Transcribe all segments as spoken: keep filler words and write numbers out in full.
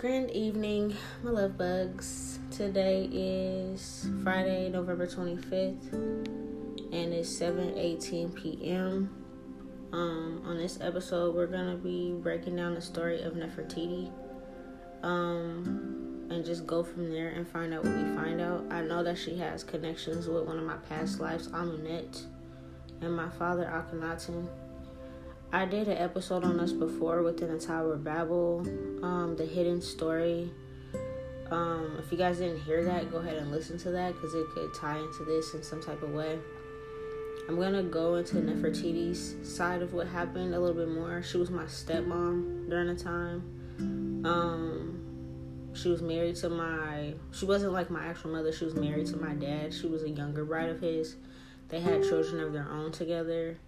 Grand evening, my love bugs. Today is Friday, November twenty-fifth, and it's seven eighteen p.m. Um, on this episode, we're gonna be breaking down the story of Nefertiti, um, and just go from there and find out what we find out. I know that she has connections with one of my past lives, Amunet, and my father, Akhenaten. I did an episode on this before within the Tower of Babel, um, the hidden story. Um, if you guys didn't hear that, go ahead and listen to that because it could tie into this in some type of way. I'm going to go into Nefertiti's side of what happened a little bit more. She was my stepmom during the time. Um, she was married to my... She wasn't like my actual mother. She was married to my dad. She was a younger bride of his. They had children of their own together.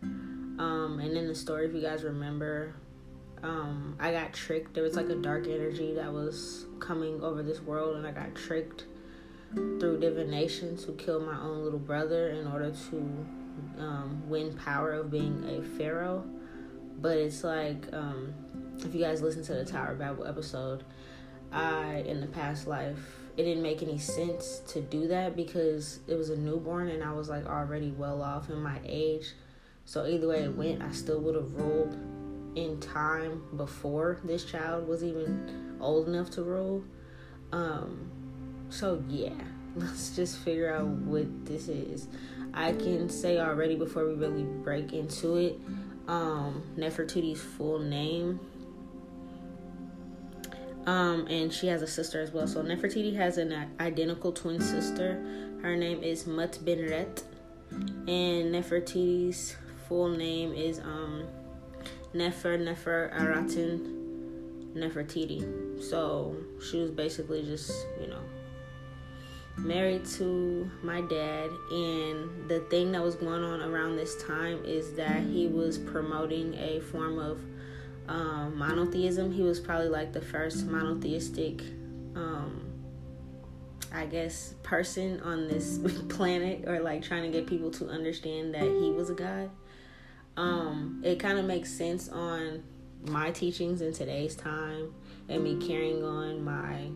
Um, and in the story, if you guys remember, um, I got tricked. There was like a dark energy that was coming over this world, and I got tricked through divination to kill my own little brother in order to um, win power of being a pharaoh. But it's like, um, if you guys listen to the Tower of Babel episode, I, in the past life, it didn't make any sense to do that because it was a newborn and I was like already well off in my age. So either way it went, I still would have ruled in time before this child was even old enough to rule. Um, so yeah, let's just figure out what this is. I can say already before we really break into it, um, Nefertiti's full name. Um, and she has a sister as well. So Nefertiti has an identical twin sister. Her name is Mutbenret. And Nefertiti's full name is um, Nefernefruaten Nefertiti. So she was basically just, you know, married to my dad. And the thing that was going on around this time is that he was promoting a form of um, monotheism. He was probably like the first monotheistic, um, I guess, person on this planet, or like trying to get people to understand that he was a god. Um, it kind of makes sense on my teachings in today's time and me carrying on my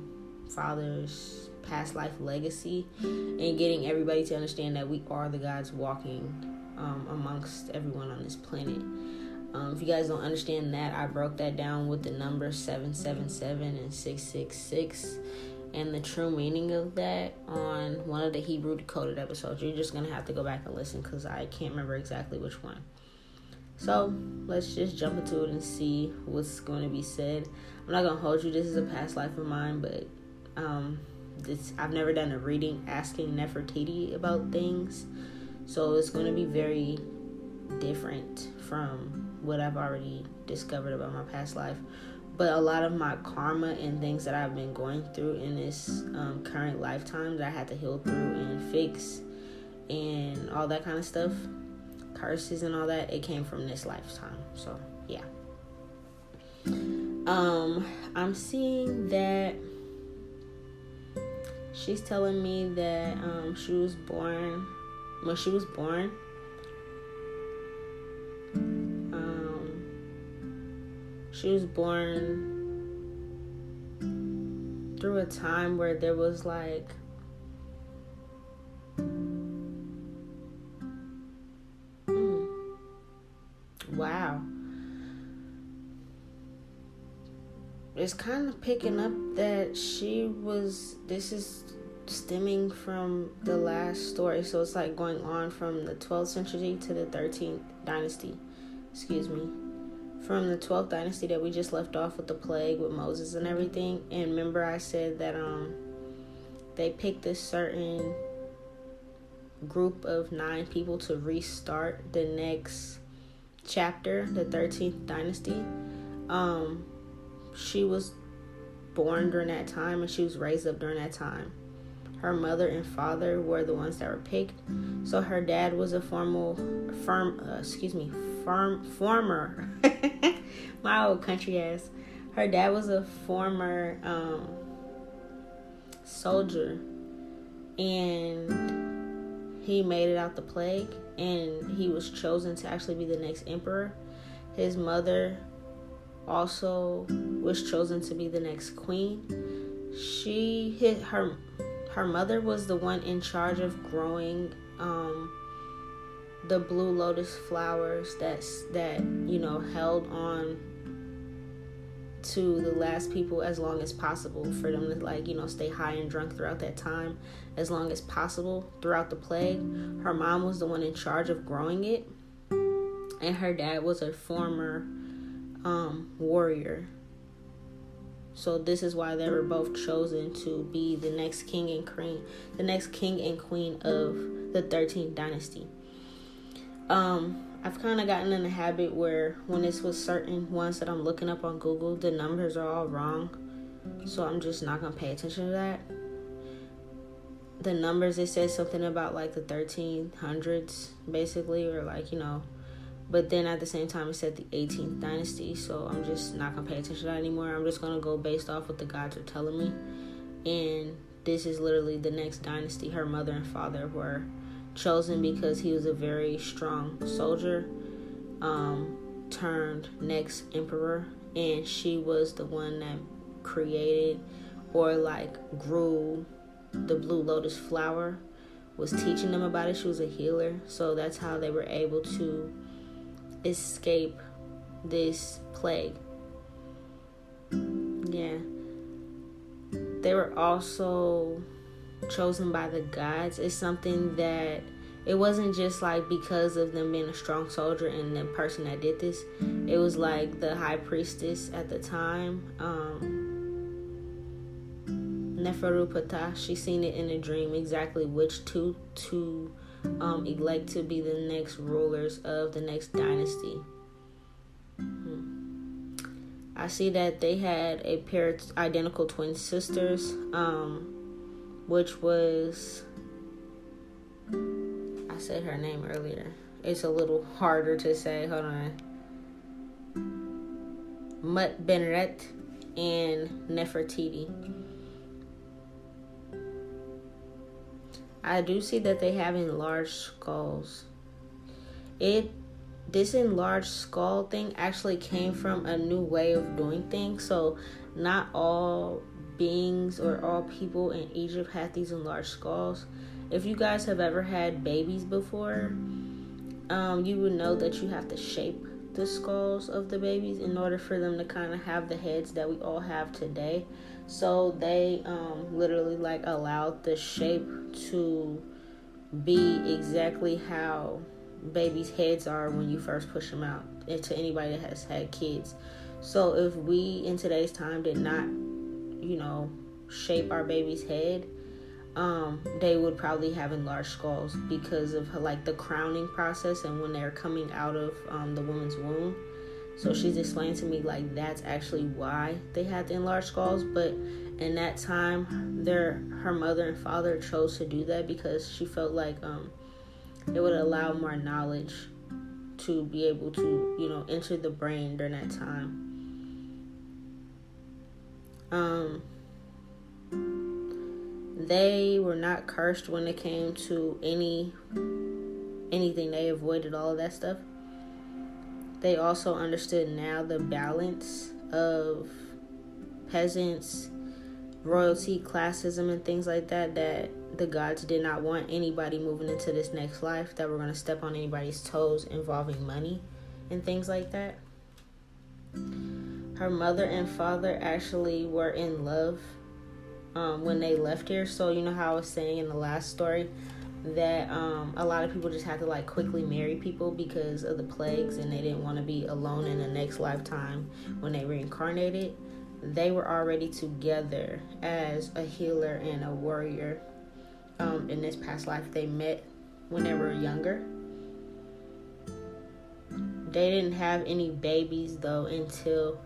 father's past life legacy and getting everybody to understand that we are the gods walking um, amongst everyone on this planet. Um, if you guys don't understand that, I broke that down with the numbers seven seven seven and six six six and the true meaning of that on one of the Hebrew Decoded episodes. You're just going to have to go back and listen because I can't remember exactly which one. So let's just jump into it and see what's going to be said. I'm not going to hold you. This is a past life of mine, but um, this, I've never done a reading asking Nefertiti about things. So it's going to be very different from what I've already discovered about my past life. But a lot of my karma and things that I've been going through in this um, current lifetime that I had to heal through and fix and all that kind of stuff, curses and all that, it came from this lifetime. So, yeah. Um, I'm seeing that she's telling me that um, she was born, when she was born, She was born through a time where there was like mm, wow. It's kind of picking up that she was, this is stemming from the last story, so it's like going on from the twelfth century to the thirteenth dynasty. Excuse me. From the twelfth dynasty that we just left off with the plague with Moses and everything. And remember I said that um they picked a certain group of nine people to restart the next chapter, the thirteenth dynasty. Um she was born during that time and she was raised up during that time. Her mother and father were the ones that were picked. So her dad was a formal firm uh, excuse me Farm, former, my old country ass. Her dad was a former um, soldier, and he made it out the plague, and he was chosen to actually be the next emperor. His mother also was chosen to be the next queen. She hit her her mother was the one in charge of growing um, the blue lotus flowers that's that you know held on to the last people as long as possible, for them to like you know stay high and drunk throughout that time as long as possible throughout the plague. Her mom was the one in charge of growing it, and her dad was a former um, warrior. So this is why they were both chosen to be the next king and queen, the next king and queen of the thirteenth dynasty. Um, I've kind of gotten in the habit where when it's with certain ones that I'm looking up on Google, the numbers are all wrong. So I'm just not going to pay attention to that. The numbers, it says something about like the thirteen hundreds basically, or like, you know, but then at the same time it said the eighteenth dynasty. So I'm just not going to pay attention to that anymore. I'm just going to go based off what the gods are telling me. And this is literally the next dynasty. Her mother and father were chosen because he was a very strong soldier, um, turned next emperor, and she was the one that created or like grew the blue lotus flower, was teaching them about it. She was a healer, so that's how they were able to escape this plague. Yeah, they were also chosen by the gods. Is something that it wasn't just like because of them being a strong soldier and the person that did this. It was like the high priestess at the time, um, Neferu Pata. She seen it in a dream exactly which two to um, elect to be the next rulers of the next dynasty. Hmm. I see that they had a pair of identical twin sisters. Um, which was, I said her name earlier. It's a little harder to say, hold on. Mutbenret and Nefertiti. I do see that they have enlarged skulls. It, this enlarged skull thing actually came from a new way of doing things, so not all beings or all people in Egypt had these enlarged skulls. If you guys have ever had babies before, um, you would know that you have to shape the skulls of the babies in order for them to kind of have the heads that we all have today. So they um, literally like allowed the shape to be exactly how babies' heads are when you first push them out, and to anybody that has had kids. So if we in today's time did not you know, shape our baby's head, um, they would probably have enlarged skulls because of her, like the crowning process and when they're coming out of um, the woman's womb. So she's explained to me like that's actually why they had the enlarged skulls. But in that time, their her mother and father chose to do that because she felt like um, it would allow more knowledge to be able to you know enter the brain during that time. Um, they were not cursed when it came to any, anything. They avoided all of that stuff. They also understood now the balance of peasants, royalty, classism, and things like that, that the gods did not want anybody moving into this next life that were going to step on anybody's toes involving money and things like that. Her mother and father actually were in love um, when they left here. So, you know how I was saying in the last story that um, a lot of people just had to, like, quickly marry people because of the plagues and they didn't want to be alone in the next lifetime when they reincarnated. They were already together as a healer and a warrior um, in this past life. They met when they were younger. They didn't have any babies, though, until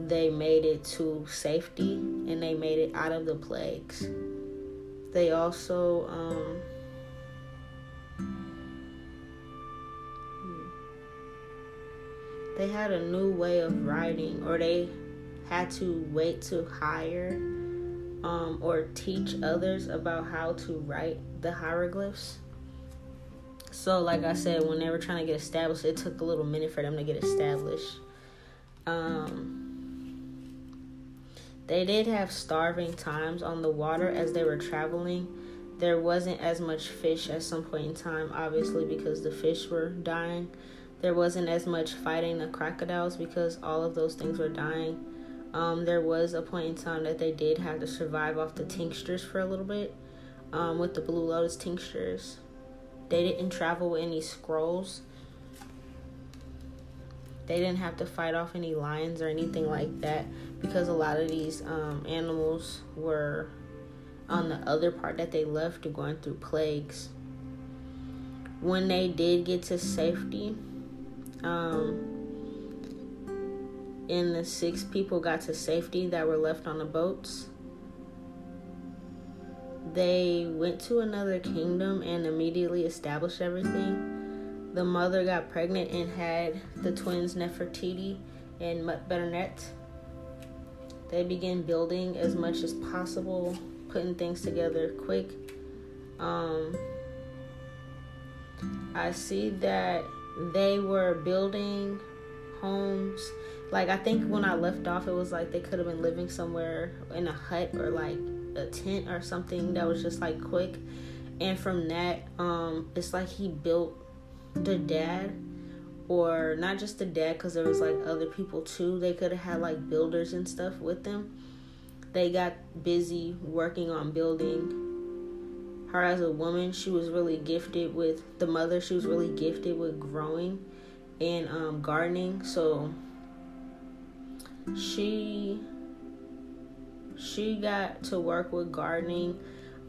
they made it to safety and they made it out of the plagues. They also um they had a new way of writing, or they had to wait to hire um or teach others about how to write the hieroglyphs. So like I said, when they were trying to get established, it took a little minute for them to get established. um They did have starving times on the water as they were traveling. There wasn't as much fish at some point in time, obviously, because the fish were dying. There wasn't as much fighting the crocodiles because all of those things were dying. Um, there was a point in time that they did have to survive off the tinctures for a little bit, um, with the Blue Lotus tinctures. They didn't travel with any scrolls. They didn't have to fight off any lions or anything like that because a lot of these um, animals were on the other part that they left, going through plagues. When they did get to safety, um, and the six people got to safety that were left on the boats, they went to another kingdom and immediately established everything. The mother got pregnant and had the twins Nefertiti and Mutbenret. They began building as much as possible, putting things together quick. Um, I see that they were building homes. Like, I think when I left off, it was like they could have been living somewhere in a hut or like a tent or something that was just like quick. And from that, um, it's like he built the dad, or not just the dad, because there was like other people too. They could have had like builders and stuff with them. They got busy working on building. Her as a woman, she was really gifted with the mother. She was really gifted with growing and um, gardening. So she she got to work with gardening.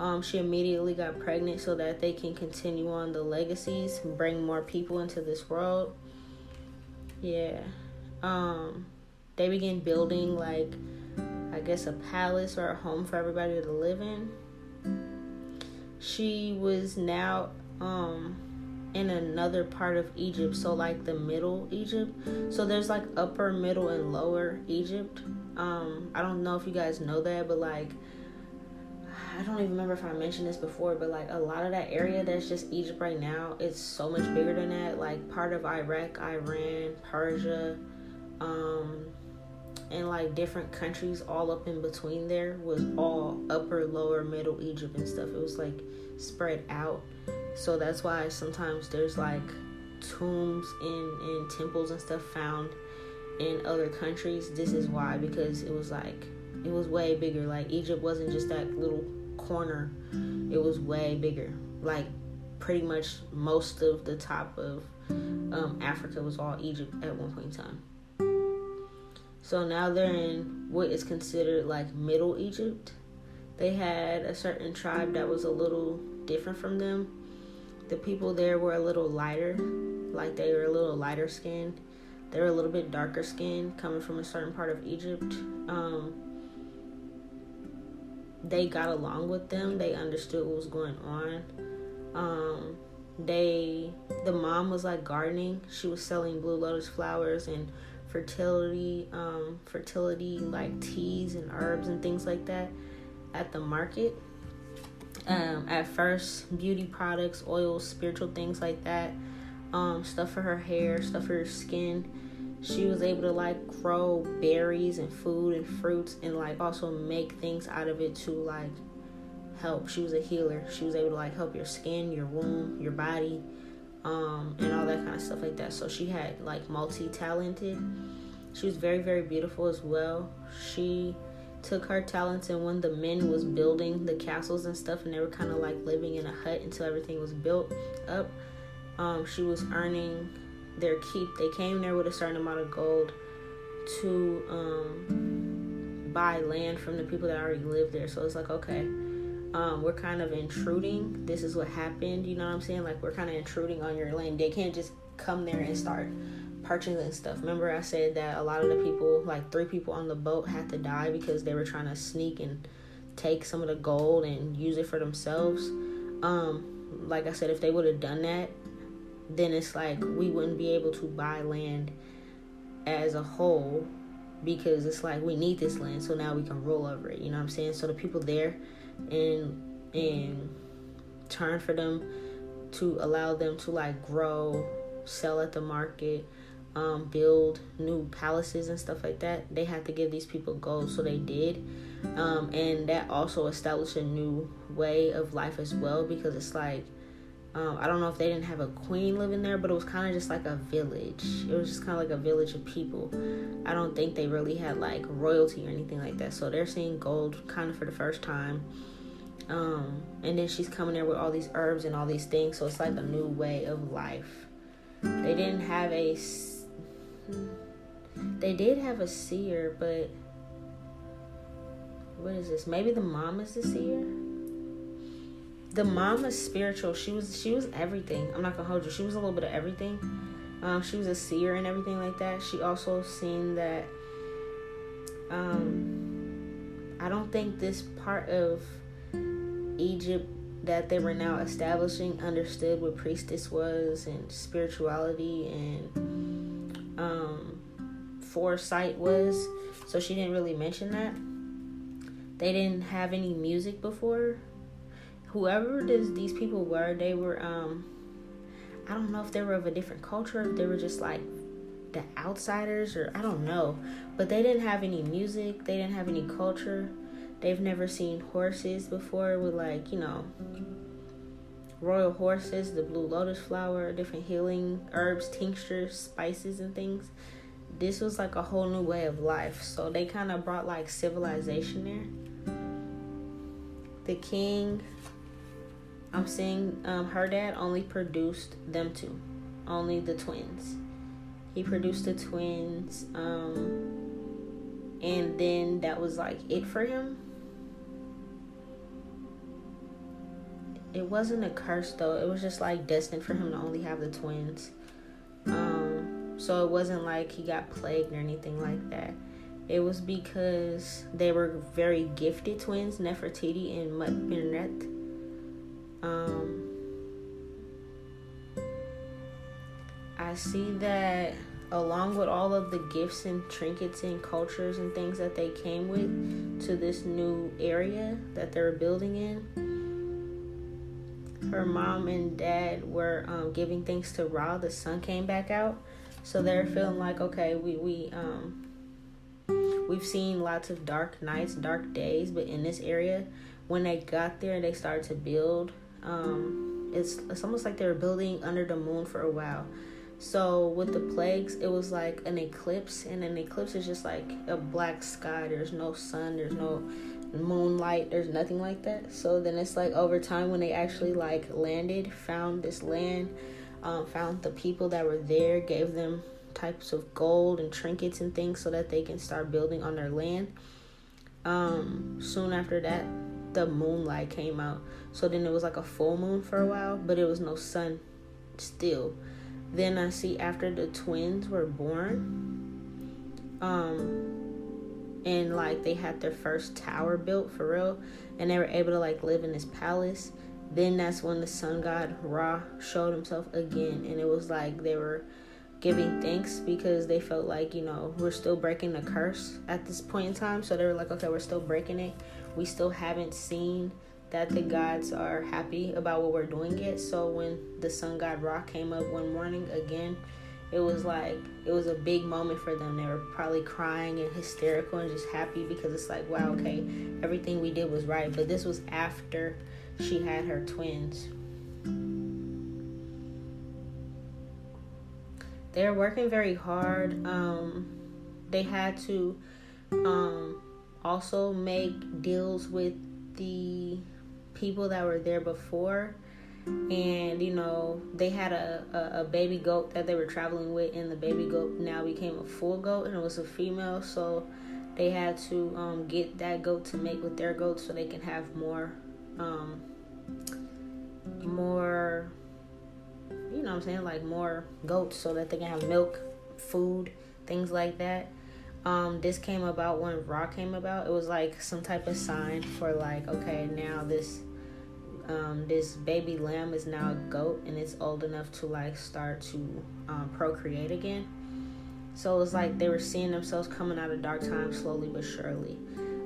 Um, she immediately got pregnant so that they can continue on the legacies and bring more people into this world. Yeah. Um, they began building like, I guess, a palace or a home for everybody to live in. She was now um, in another part of Egypt, so like the middle Egypt. So there's like upper, middle, and lower Egypt. Um, I don't know if you guys know that, but like, I don't even remember if I mentioned this before, but like a lot of that area that's just Egypt right now, it's so much bigger than that. Like part of Iraq, Iran, Persia, um, and like different countries all up in between there was all upper, lower, middle Egypt and stuff. It was like spread out. So that's why sometimes there's like tombs and, and temples and stuff found in other countries. This is why, because it was like, it was way bigger. Like Egypt wasn't just that little corner. It was way bigger. Like pretty much most of the top of um, Africa was all Egypt at one point in time. So now they're in what is considered like Middle Egypt. They had a certain tribe that was a little different from them. The people there were a little lighter, like they were a little lighter skinned. They were a little bit darker skinned, coming from a certain part of Egypt. Um, they got along with them. They understood what was going on. Um, they, the mom was like gardening. She was selling blue lotus flowers and fertility um fertility like teas and herbs and things like that at the market. Um at first, beauty products, oils, spiritual things like that, um stuff for her hair, stuff for her skin. She was able to like grow berries and food and fruits, and like also make things out of it to like help. She was a healer. She was able to like help your skin, your womb, your body, Um, and all that kind of stuff like that. So she had like multi-talented. She was very, very beautiful as well. She took her talents, and when the men was building the castles and stuff, and they were kind of like living in a hut until everything was built up, um, she was earning their keep. They came there with a certain amount of gold to um, buy land from the people that already lived there. So it's like, okay, Um, we're kind of intruding. This is what happened. You know what I'm saying? Like, we're kind of intruding on your land. They can't just come there and start purchasing stuff. Remember I said that a lot of the people, like three people on the boat, had to die because they were trying to sneak and take some of the gold and use it for themselves. Um, like I said, if they would have done that, then it's like we wouldn't be able to buy land as a whole, because it's like we need this land, so now we can rule over it. You know what I'm saying? So the people there, and and turn for them to allow them to like grow, sell at the market, um, build new palaces and stuff like that, they had to give these people gold, so they did. Um, and that also established a new way of life as well, because it's like, um, I don't know if they didn't have a queen living there, but it was kind of just like a village. It was just kind of like a village of people. I don't think they really had like royalty or anything like that. So they're seeing gold kind of for the first time. Um, and then she's coming there with all these herbs and all these things. So it's like a new way of life. They didn't have a... They did have a seer, but... What is this? Maybe the mom is the seer? The mom is spiritual. She was she was everything. I'm not going to hold you. She was a little bit of everything. Um, she was a seer and everything like that. She also seen that... Um, I don't think this part of... Egypt that they were now establishing understood what priestess was and spirituality and um, foresight was, so she didn't really mention that. They didn't have any music before. Whoever this, these people were, they were, um, I don't know if they were of a different culture, if they were just like the outsiders, or I don't know, but they didn't have any music, they didn't have any culture. They've never seen horses before with, like, you know, royal horses, the blue lotus flower, different healing herbs, tinctures, spices, and things. This was, like, a whole new way of life. So they kind of brought, like, civilization there. The king, I'm seeing, um, her dad only produced them two. Only the twins. He produced the twins, um... and then that was, like, it for him. It wasn't a curse, though. It was just, like, destined for him to only have the twins. Um, so it wasn't like he got plagued or anything like that. It was because they were very gifted twins, Nefertiti and Mutbenret. Um, I see that... along with all of the gifts and trinkets and cultures and things that they came with to this new area that they were building in, her mom and dad were um, giving thanks to Ra. The sun came back out, so they're feeling like, okay, we we um we've seen lots of dark nights, dark days, but in this area, when they got there, they started to build. Um, it's it's almost like they were building under the moon for a while. So with the plagues, it was like an eclipse, and an eclipse is just like a black sky. There's no sun, there's no moonlight, there's nothing like that. So then it's like over time when they actually like landed, found this land, um, found the people that were there, gave them types of gold and trinkets and things so that they can start building on their land. Um, soon after that, the moonlight came out. So then it was like a full moon for a while, but it was no sun still. Then I see after the twins were born, um, and, like, they had their first tower built, for real, and they were able to, like, live in this palace. Then that's when the sun god, Ra, showed himself again, and it was like they were giving thanks because they felt like, you know, we're still breaking the curse at this point in time. So they were like, okay, we're still breaking it. We still haven't seen that the gods are happy about what we're doing yet. So when the sun god Ra came up one morning again, it was like, it was a big moment for them. They were probably crying and hysterical and just happy because it's like, wow, okay, everything we did was right. But this was after she had her twins. They were working very hard. Um, they had to um, also make deals with the people that were there before, and you know, they had a, a a baby goat that they were traveling with, and the baby goat now became a full goat, and it was a female, so they had to um get that goat to mate with their goat so they can have more um more, you know what I'm saying, like more goats so that they can have milk, food, things like that. Um, this came about when Ra came about. It was like some type of sign for like, okay, now this um, this baby lamb is now a goat and it's old enough to like start to um, procreate again. So it was like they were seeing themselves coming out of dark times slowly but surely.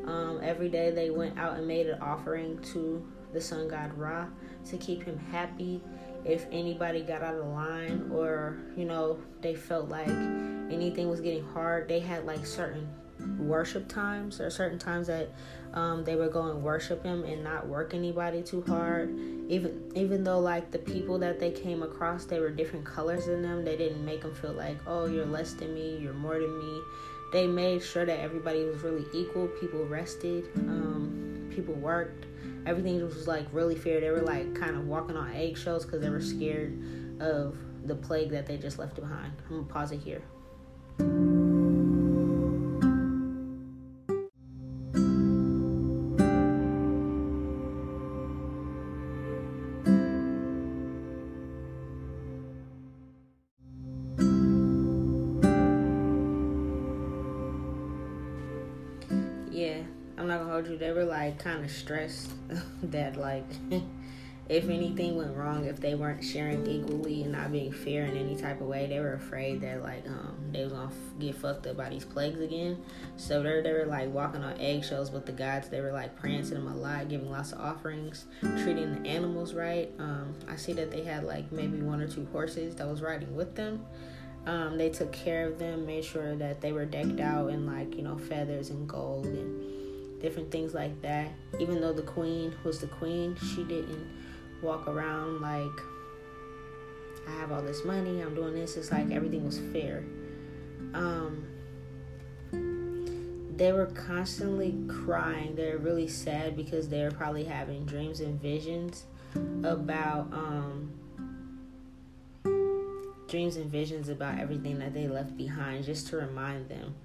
Um, every day they went out and made an offering to the sun god Ra to keep him happy if anybody got out of line, or, you know, they felt like anything was getting hard, they had like certain worship times or certain times that um, they would go and worship him and not work anybody too hard. Even even though like the people that they came across, they were different colors than them, they didn't make them feel like, oh, you're less than me, you're more than me. They made sure that everybody was really equal. People rested, um, people worked. Everything was like really fair. They were like kind of walking on eggshells because they were scared of the plague that they just left behind. I'm gonna pause it here. They were like kind of stressed that like if anything went wrong, if they weren't sharing equally and not being fair in any type of way, they were afraid that like um they was gonna f- get fucked up by these plagues again. So they they were like walking on eggshells with the gods. They were like praying to them a lot, giving lots of offerings, treating the animals right. Um, I see that they had like maybe one or two horses that was riding with them. Um, they took care of them, made sure that they were decked out in like, you know, feathers and gold and different things like that. Even though the queen was the queen, she didn't walk around like, I have all this money, I'm doing this. It's like everything was fair. Um, they were constantly crying. They're really sad because they're probably having dreams and visions about um, dreams and visions about everything that they left behind, just to remind them.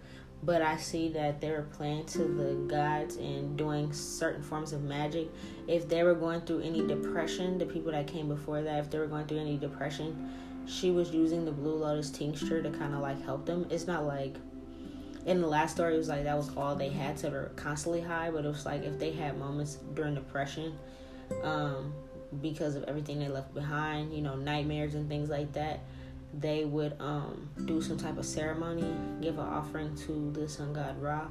But I see that they were praying to the gods and doing certain forms of magic. If they were going through any depression, the people that came before that, if they were going through any depression, she was using the blue lotus tincture to kind of like help them. It's not like, in the last story, it was like that was all they had, to be constantly high. But it was like if they had moments during depression, um, because of everything they left behind, you know, nightmares and things like that, they would um, do some type of ceremony, give an offering to the sun god Ra,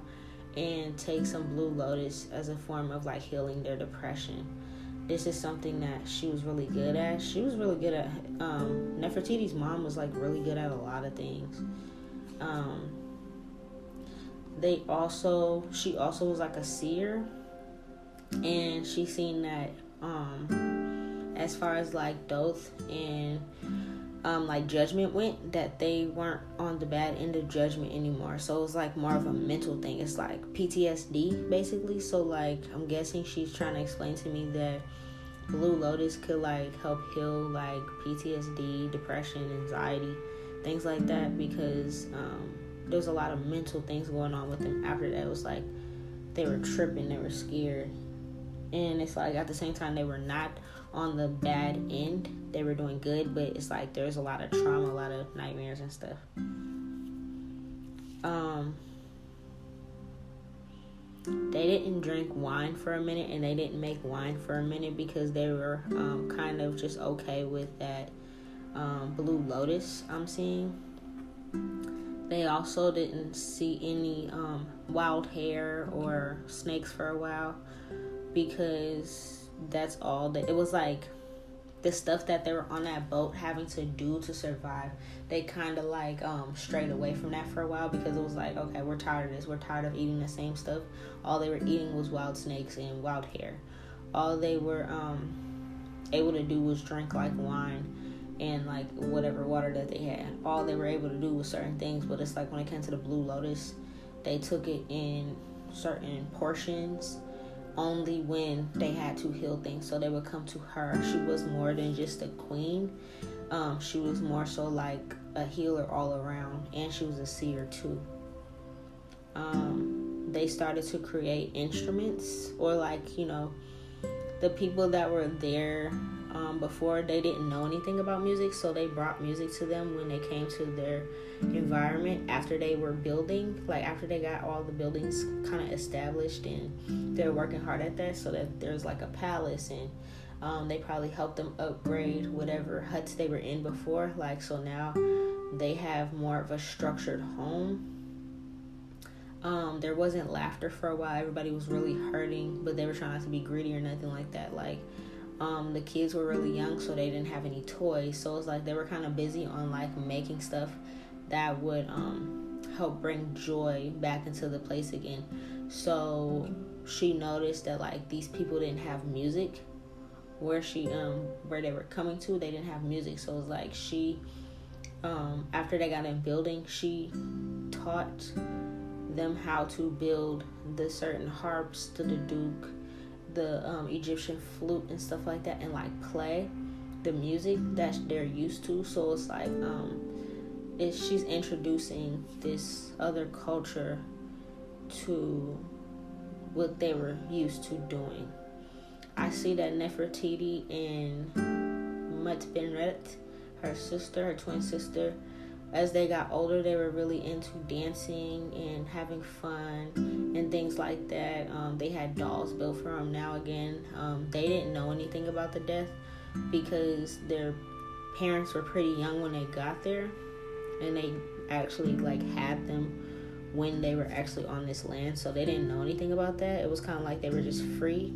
and take some blue lotus as a form of like healing their depression. This is something that she was really good at. She was really good at, um, Nefertiti's mom was like really good at a lot of things. Um, they also, she also was like a seer, and she seen that um, as far as like Doth and Um, like judgment went, that they weren't on the bad end of judgment anymore. So it was like more of a mental thing. It's like P T S D basically. So like I'm guessing she's trying to explain to me that blue lotus could like help heal like P T S D, depression, anxiety, things like that, because um, there's a lot of mental things going on with them after that. It was like they were tripping, they were scared, and it's like at the same time they were not on the bad end, they were doing good, but it's like there's a lot of trauma, a lot of nightmares and stuff. Um, they didn't drink wine for a minute, and they didn't make wine for a minute, because they were um, kind of just okay with that um, blue lotus I'm seeing. They also didn't see any um, wild hair or snakes for a while, because that's all that it was like the stuff that they were on that boat having to do to survive. They kind of like um strayed away from that for a while, because it was like, okay, we're tired of this, we're tired of eating the same stuff. All they were eating was wild snakes and wild hair. All they were um able to do was drink like wine and like whatever water that they had. All they were able to do was certain things. But it's like when it came to the blue lotus, they took it in certain portions only when they had to heal things. So they would come to her. She was more than just a queen. Um, she was more so like a healer all around, and she was a seer too. Um, they started to create instruments, or like, you know, the people that were there um, before, they didn't know anything about music, so they brought music to them when they came to their environment after they were building, like after they got all the buildings kind of established and they're working hard at that, so that there's like a palace, and um, they probably helped them upgrade whatever huts they were in before, like, so now they have more of a structured home. Um, there wasn't laughter for a while. Everybody was really hurting, but they were trying not to be greedy or nothing like that. Like Um, the kids were really young, so they didn't have any toys. So it's like they were kind of busy on like making stuff that would um, help bring joy back into the place again. So she noticed that like these people didn't have music where she um where they were coming to. They didn't have music, so it was like she um after they got in building, she taught them how to build the certain harps, the duduk, the um, Egyptian flute and stuff like that, and like play the music that they're used to. So it's like um it's, she's introducing this other culture to what they were used to doing. I see that Nefertiti and Mutbenret, her sister, her twin sister, as they got older, they were really into dancing and having fun and things like that. Um, they had dolls built for them. Now again, um, they didn't know anything about the death because their parents were pretty young when they got there, and they actually like had them when they were actually on this land, so they didn't know anything about that. It was kind of like they were just free.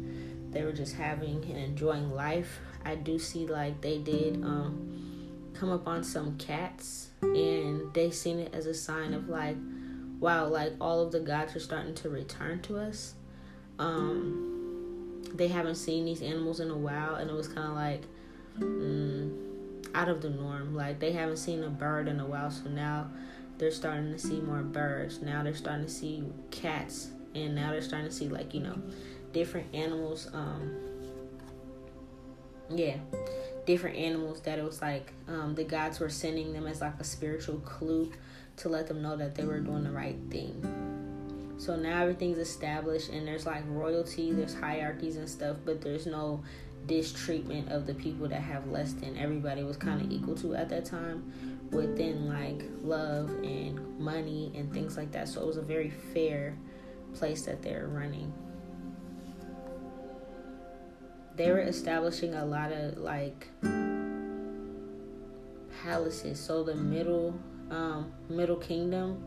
They were just having and enjoying life. I do see like they did um, come up on some cats, and they seen it as a sign of like, wow, like all of the gods are starting to return to us. Um, they haven't seen these animals in a while, and it was kind of like mm, out of the norm. Like they haven't seen a bird in a while, so now they're starting to see more birds. Now they're starting to see cats, and now they're starting to see like, you know, different animals, um, yeah, different animals that it was like, um, the gods were sending them as like a spiritual clue to let them know that they were doing the right thing. So now everything's established, and there's like royalty, there's hierarchies and stuff, but there's no distreatment of the people that have less than. Everybody was kind of equal to at that time within like love and money and things like that. So it was a very fair place that they're running. They were establishing a lot of like palaces. So the middle um middle kingdom,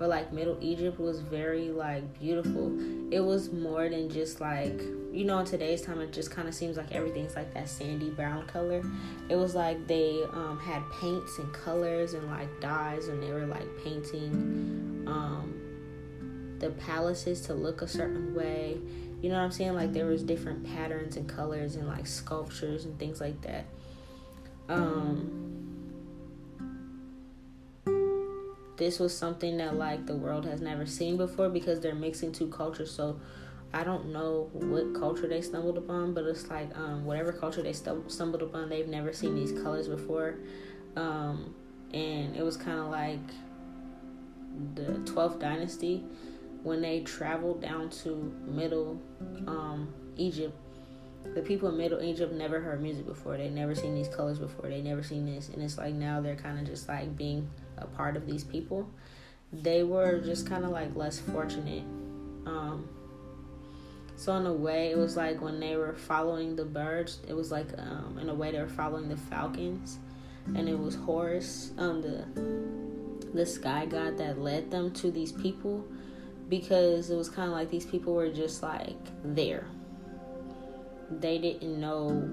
or like middle Egypt, was very like beautiful. It was more than just like, you know, in today's time it just kind of seems like everything's like that sandy brown color. It was like they um had paints and colors and like dyes, and they were like painting um the palaces to look a certain way. You know what I'm saying? Like there was different patterns and colors and like sculptures and things like that. Um, this was something that like the world has never seen before because they're mixing two cultures. So I don't know what culture they stumbled upon, but it's like um, whatever culture they stu- stumbled upon, they've never seen these colors before. Um, and it was kind of like the twelfth dynasty. When they traveled down to Middle um, Egypt, the people in Middle Egypt never heard music before. They never seen these colors before. They never seen this. And it's like now they're kind of just like being a part of these people. They were just kind of like less fortunate. Um, so in a way, it was like when they were following the birds, it was like um, in a way they were following the falcons. And it was Horus, um, the, the sky god, that led them to these people. Because it was kind of like these people were just like there. They didn't know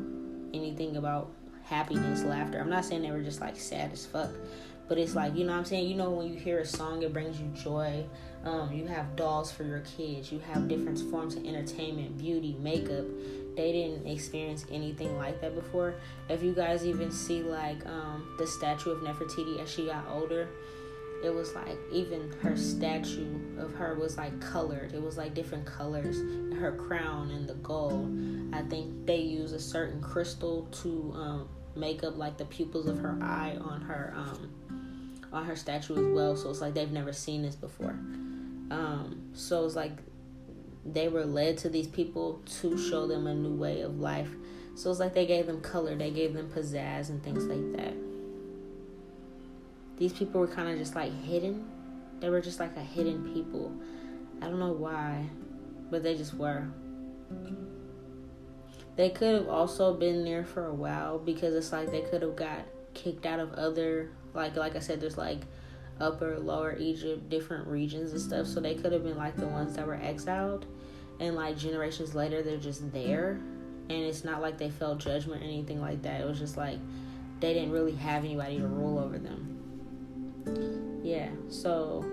anything about happiness, laughter. I'm not saying they were just like sad as fuck, but it's like, you know what I'm saying? You know, when you hear a song, it brings you joy. Um, you have dolls for your kids. You have different forms of entertainment, beauty, makeup. They didn't experience anything like that before. If you guys even see like um, the statue of Nefertiti as she got older, it was like even her statue of her was like colored. It was like different colors, her crown and the gold. I think they use a certain crystal to um, make up like the pupils of her eye on her um, on her statue as well. So it's like they've never seen this before. Um, so it's like they were led to these people to show them a new way of life. So it's like they gave them color, they gave them pizzazz and things like that. These people were kind of just like hidden. They were just like a hidden people. I don't know why, but they just were. They could have also been there for a while because it's like they could have got kicked out of other, like like I said, there's like upper, lower Egypt, different regions and stuff. So they could have been like the ones that were exiled, and like generations later, they're just there. and it's not like they felt judgment or anything like that. It was just like they didn't really have anybody to rule over them. Yeah, so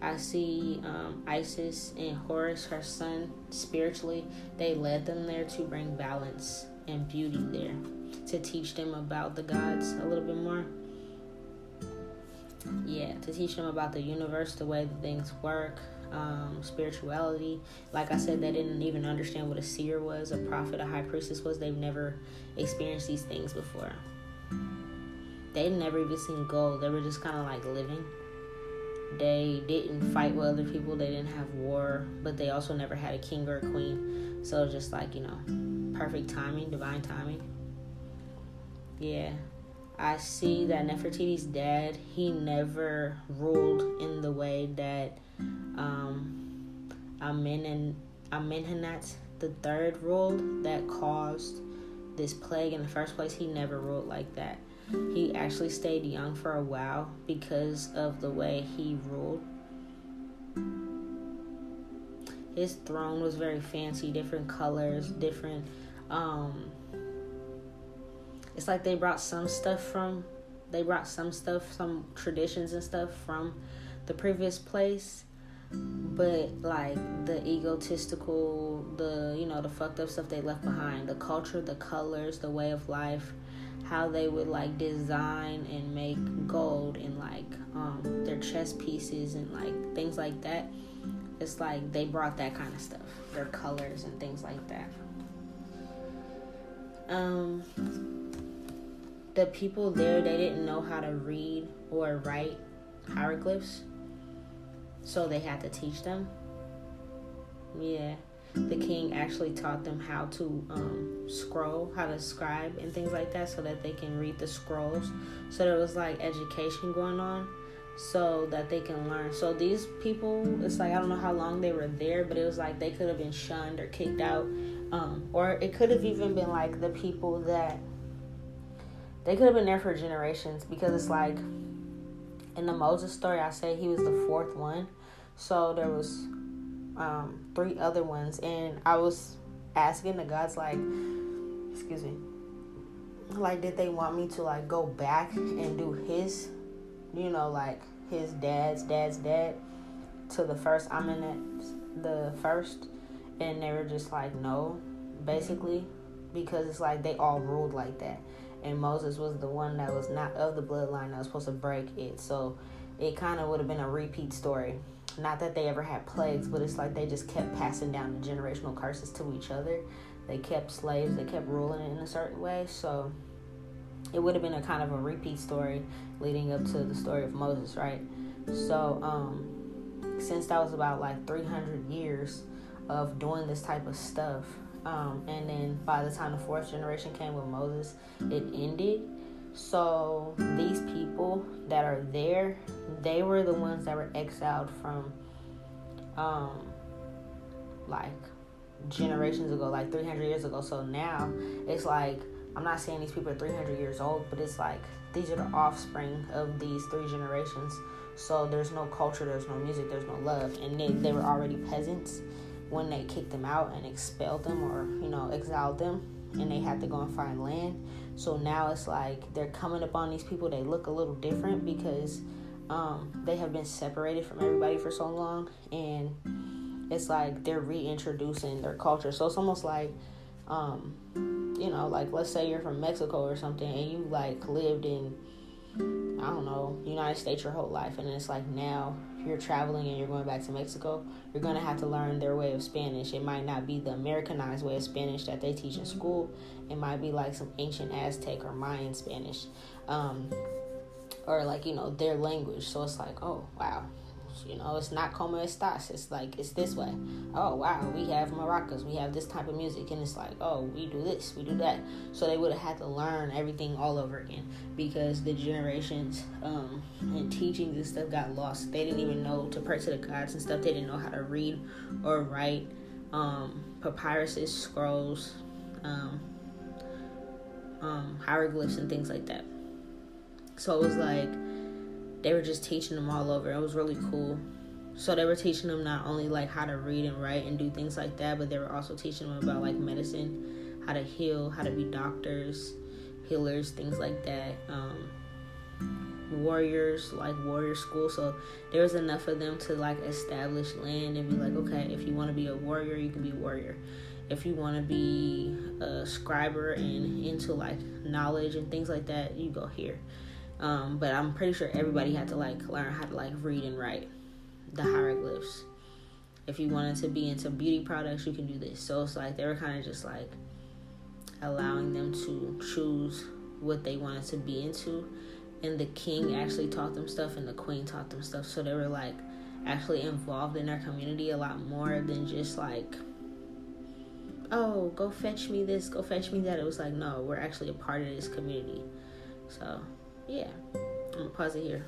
I see um, Isis and Horus, her son, spiritually, they led them there to bring balance and beauty there, to teach them about the gods a little bit more. Yeah, to teach them about the universe, the way that things work, um, spirituality. Like I said, they didn't even understand what a seer was, a prophet, a high priestess was. They've never experienced these things before. They'd never even seen gold. They were just kind of like living. They didn't fight with other people. They didn't have war, but they also never had a king or a queen. So just like, you know, perfect timing, divine timing. Yeah. I see that Nefertiti's dad, he never ruled in the way that um, Amen Amenhotep the third ruled, that caused this plague in the first place. He never ruled like that. He actually stayed young for a while because of the way he ruled. His throne was very fancy, different colors, different... Um, it's like they brought some stuff from... They brought some stuff, some traditions and stuff from the previous place. But, like, the egotistical, the, you know, the fucked up stuff they left behind. The culture, the colors, the way of life... how they would like design and make gold and like um their chess pieces and like things like that. It's like they brought that kind of stuff, their colors and things like that. Um the people there, they didn't know how to read or write hieroglyphs, so they had to teach them. Yeah. The king actually taught them how to um, scroll, how to scribe and things like that, so that they can read the scrolls. So there was like education going on so that they can learn. So these people, it's like I don't know how long they were there, but it was like they could have been shunned or kicked out. Um, or it could have even been like the people that, they could have been there for generations, because it's like in the Moses story, I say he was the fourth one. So there was... Um, three other ones, and I was asking the gods, like, excuse me, like, did they want me to like go back and do his, you know, like his dad's dad's dad to the first Amenhotep the first, and they were just like, no, basically, because it's like they all ruled like that, and Moses was the one that was not of the bloodline that was supposed to break it, so it kind of would have been a repeat story. Not that they ever had plagues, but it's like they just kept passing down the generational curses to each other. They kept slaves. They kept ruling it in a certain way. So it would have been a kind of a repeat story leading up to the story of Moses, right? So um, since that was about like three hundred years of doing this type of stuff, um, and then by the time the fourth generation came with Moses, it ended. So these people that are there, they were the ones that were exiled from, um, like, generations ago, like three hundred years ago. So now it's like, I'm not saying these people are three hundred years old, but it's like these are the offspring of these three generations. So there's no culture, there's no music, there's no love. And they, they were already peasants when they kicked them out and expelled them, or, you know, exiled them. And they had to go and find land. So now it's like they're coming up on these people. They look a little different because um, they have been separated from everybody for so long. And it's like they're reintroducing their culture. So it's almost like, um, you know, like let's say you're from Mexico or something. And you like lived in, I don't know, United States your whole life. And it's like now you're traveling and you're going back to Mexico. You're going to have to learn their way of Spanish. It might not be the Americanized way of Spanish that they teach in school. It might be like some ancient Aztec or Mayan Spanish, um, or like, you know, their language. So it's like, oh wow, you know, it's not como estas, it's like it's this way. Oh wow, we have maracas, we have this type of music, and it's like, oh, we do this, we do that. So they would have had to learn everything all over again because the generations um and teachings and stuff got lost. They didn't even know to pray to the gods and stuff. They didn't know how to read or write um papyruses, scrolls, um um hieroglyphs and things like that. So it was like they were just teaching them all over. It was really cool. So they were teaching them not only like how to read and write and do things like that, but they were also teaching them about like medicine, how to heal, how to be doctors, healers, things like that. Um, warriors, like warrior school. So there was enough of them to like establish land and be like, okay, if you want to be a warrior, you can be a warrior. If you want to be a scriber and into like knowledge and things like that, you go here. Um, but I'm pretty sure everybody had to like learn how to like read and write the hieroglyphs. If you wanted to be into beauty products, you can do this. So it's like they were kind of just like allowing them to choose what they wanted to be into. And the king actually taught them stuff and the queen taught them stuff. So they were like actually involved in their community a lot more than just like, oh, go fetch me this, go fetch me that. It was like, no, we're actually a part of this community. So, yeah. I'm going to pause it here.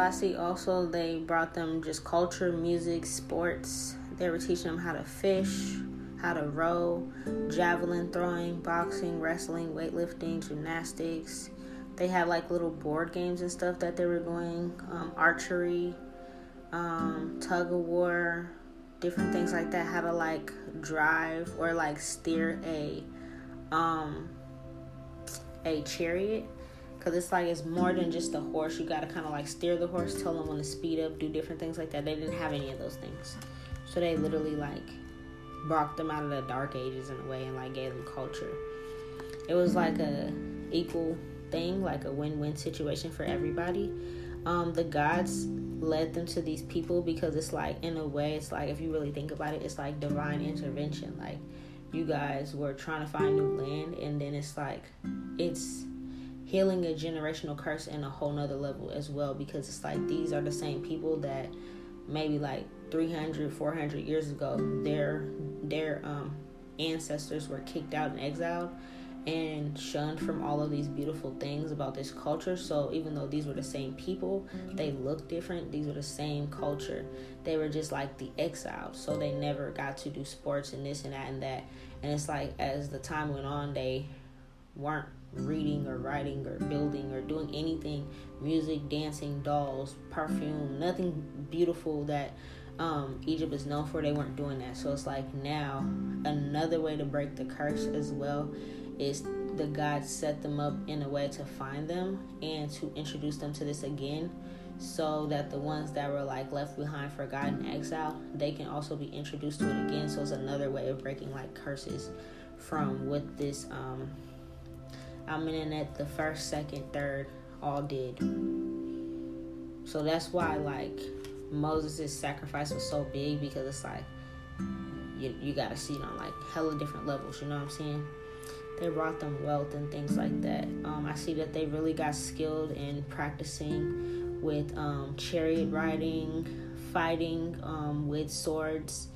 I see also they brought them just culture, music, sports. They were teaching them how to fish, how to row, javelin throwing, boxing, wrestling, weightlifting, gymnastics. They had like little board games and stuff that they were doing, um, archery, um, tug of war, different things like that, how to like drive or like steer a um, a chariot. Because it's like, it's more than just the horse. You got to kind of like steer the horse, tell them when to speed up, do different things like that. They didn't have any of those things. So they literally like brought them out of the dark ages in a way and like gave them culture. It was like a equal thing, like a win-win situation for everybody. Um, the gods led them to these people because it's like, in a way, it's like, if you really think about it, it's like divine intervention. Like, you guys were trying to find new land, and then it's like, it's healing a generational curse in a whole nother level as well, because it's like these are the same people that maybe like three hundred, four hundred years ago, their their um, ancestors were kicked out and exiled and shunned from all of these beautiful things about this culture. So even though these were the same people, they looked different. These were the same culture. They were just like the exiled. So they never got to do sports and this and that and that. And it's like as the time went on, they weren't reading or writing or building or doing anything, music, dancing, dolls, perfume, nothing beautiful that um, Egypt is known for. They weren't doing that. So it's like now another way to break the curse as well is the gods set them up in a way to find them and to introduce them to this again, so that the ones that were like left behind, forgotten, exile, they can also be introduced to it again. So it's another way of breaking like curses from what this um Amenhotep the first, second, third all did. So that's why like Moses' sacrifice was so big, because it's like you, you gotta see it on like hella different levels, you know what I'm saying? They brought them wealth and things like that. Um, I see that they really got skilled in practicing with um, chariot riding, fighting um, with swords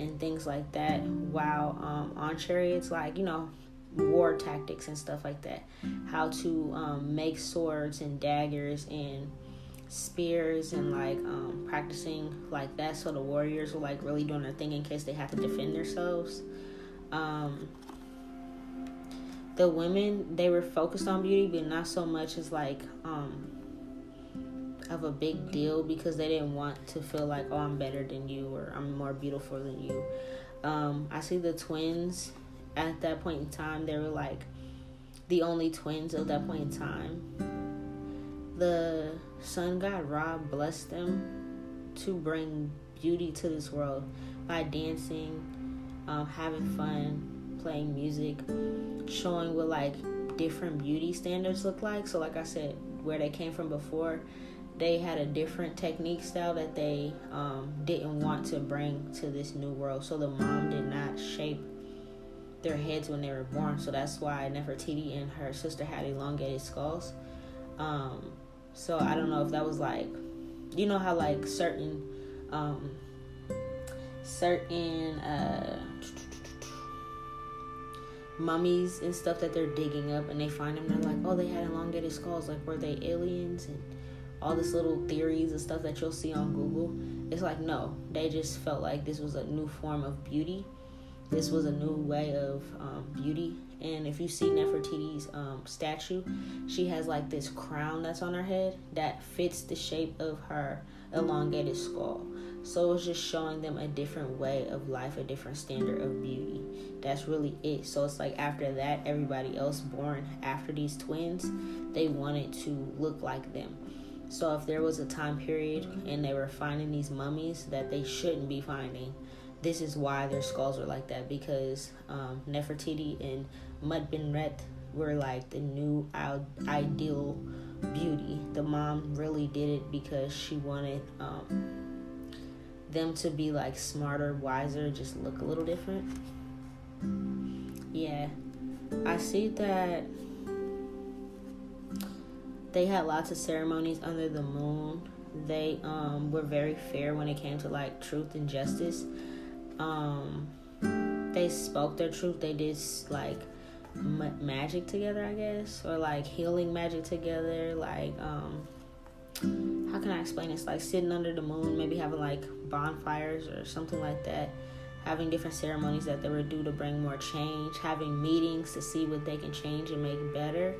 and things like that, while um, on chariots, like, you know, war tactics and stuff like that, how to um, make swords and daggers and spears, and like um, practicing like that, so the warriors were like really doing their thing in case they had to defend themselves. Um, the women, they were focused on beauty, but not so much as like um, of a big deal, because they didn't want to feel like, oh, I'm better than you, or I'm more beautiful than you. Um, I see the twins. At that point in time, they were like the only twins of that point in time. The sun god Ra blessed them to bring beauty to this world by dancing, um, having fun, playing music, showing what like different beauty standards look like. So like I said, where they came from before, they had a different technique style that they um, didn't want to bring to this new world. So the mom did not shape their heads when they were born, so that's why Nefertiti and her sister had elongated skulls. Um, so I don't know if that was like, you know how like certain, um, certain uh, mummies and stuff that they're digging up, and they find them, they're like, oh, they had elongated skulls. Like, were they aliens? And all this little theories and stuff that you'll see on Google. It's like, no, they just felt like this was a new form of beauty. This was a new way of um, beauty. And if you see Nefertiti's um, statue, she has like this crown that's on her head that fits the shape of her elongated skull. So it's just showing them a different way of life, a different standard of beauty. That's really it. So it's like after that, everybody else born after these twins, they wanted to look like them. So if there was a time period and they were finding these mummies that they shouldn't be finding, this is why their skulls are like that, because um, Nefertiti and Mutbenret were like the new ideal beauty. The mom really did it because she wanted um, them to be like smarter, wiser, just look a little different. Yeah, I see that they had lots of ceremonies under the moon. They um, were very fair when it came to like truth and justice. Um, they spoke their truth. They did like ma- magic together, I guess, or like healing magic together. Like, um, how can I explain this? Like sitting under the moon, maybe having like bonfires or something like that, having different ceremonies that they would do to bring more change, having meetings to see what they can change and make better.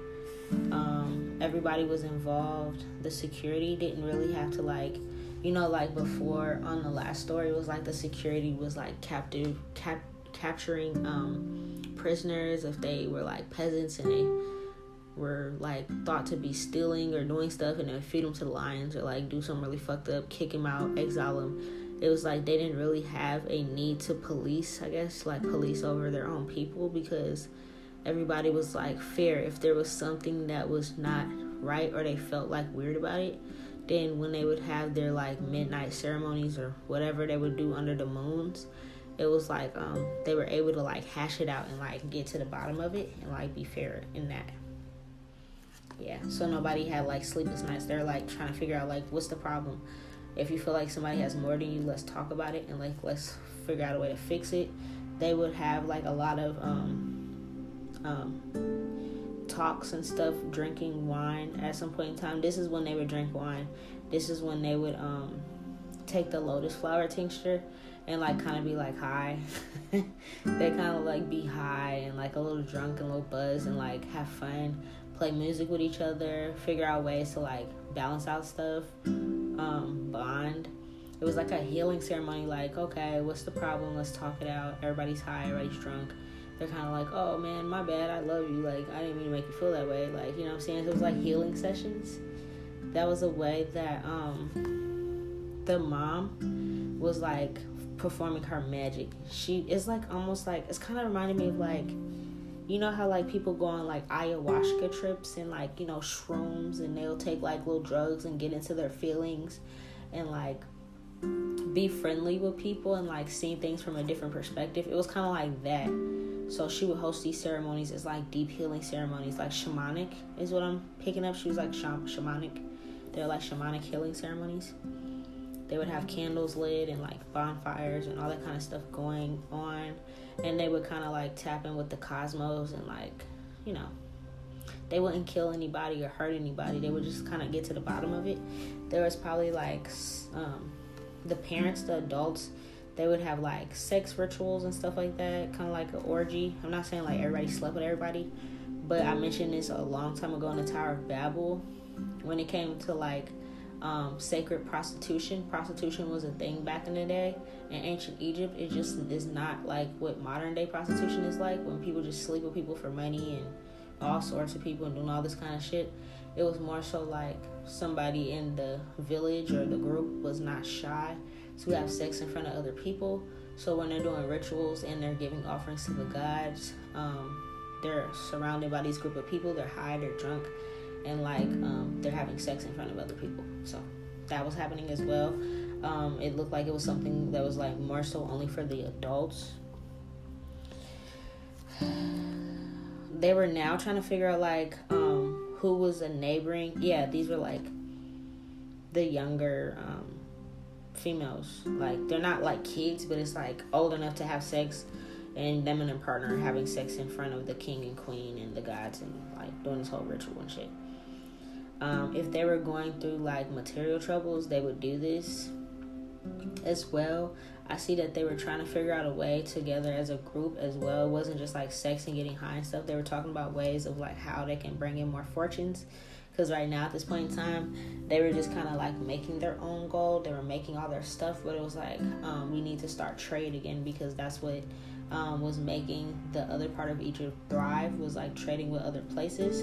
Um, everybody was involved. The security didn't really have to like, you know, like before on the last story, it was like the security was like captive, cap, capturing um, prisoners if they were like peasants and they were like thought to be stealing or doing stuff, and they would feed them to the lions or like do something really fucked up, kick them out, exile them. It was like they didn't really have a need to police, I guess, like police over their own people, because everybody was like fair. If there was something that was not right or they felt like weird about it, then when they would have their like midnight ceremonies or whatever they would do under the moons, it was like um, they were able to like hash it out and like get to the bottom of it and like be fair in that. Yeah, so nobody had like sleepless nights. They're like trying to figure out like what's the problem. If you feel like somebody has more than you, let's talk about it and like let's figure out a way to fix it. They would have like a lot of um, um, talks and stuff, drinking wine at some point in time. This is when they would drink wine. This is when they would um take the lotus flower tincture and like kind of be like high. They kind of like be high and like a little drunk and a little buzzed and like have fun, play music with each other, figure out ways to like balance out stuff, um bond. It was like a healing ceremony. Like, okay, what's the problem? Let's talk it out. Everybody's high, everybody's drunk. They're kind of like, oh man, my bad, I love you, like, I didn't mean to make you feel that way, like, you know what I'm saying? So it was like healing sessions. That was a way that um, the mom was like performing her magic. She, it's like almost like, it's kind of reminding me of like, you know how like people go on like ayahuasca trips and like, you know, shrooms, and they'll take like little drugs and get into their feelings and like be friendly with people and like seeing things from a different perspective. It was kind of like that. So she would host these ceremonies. It's like deep healing ceremonies, like shamanic is what I'm picking up. She was like shamanic. They're like shamanic healing ceremonies. They would have candles lit and like bonfires and all that kind of stuff going on. And they would kind of like tap in with the cosmos and like, you know, they wouldn't kill anybody or hurt anybody. They would just kind of get to the bottom of it. There was probably like um, the parents, the adults, they would have like sex rituals and stuff like that, kind of like an orgy. I'm not saying like everybody slept with everybody, but I mentioned this a long time ago in the Tower of Babel when it came to like um, sacred prostitution. Prostitution was a thing back in the day in ancient Egypt. It just is not like what modern day prostitution is like, when people just sleep with people for money and all sorts of people and doing all this kind of shit. It was more so like somebody in the village or the group was not shy to have sex in front of other people. So when they're doing rituals and they're giving offerings to the gods, um, they're surrounded by these group of people. They're high, they're drunk, and like um, they're having sex in front of other people. So that was happening as well. Um, it looked like it was something that was like more so only for the adults. They were now trying to figure out like um, who was a neighboring. Yeah, these were like the younger Um, females. Like, they're not like kids, but it's like old enough to have sex, and them and their partner having sex in front of the king and queen and the gods and like doing this whole ritual and shit. Um, if they were going through like material troubles, they would do this. as well. I see that they were trying to figure out a way together as a group as well. It wasn't just like sex and getting high and stuff. They were talking about ways of like how they can bring in more fortunes. Because right now at this point in time, they were just kind of like making their own gold. They were making all their stuff, but it was like, um, we need to start trade again, because that's what um, was making the other part of Egypt thrive, was like trading with other places.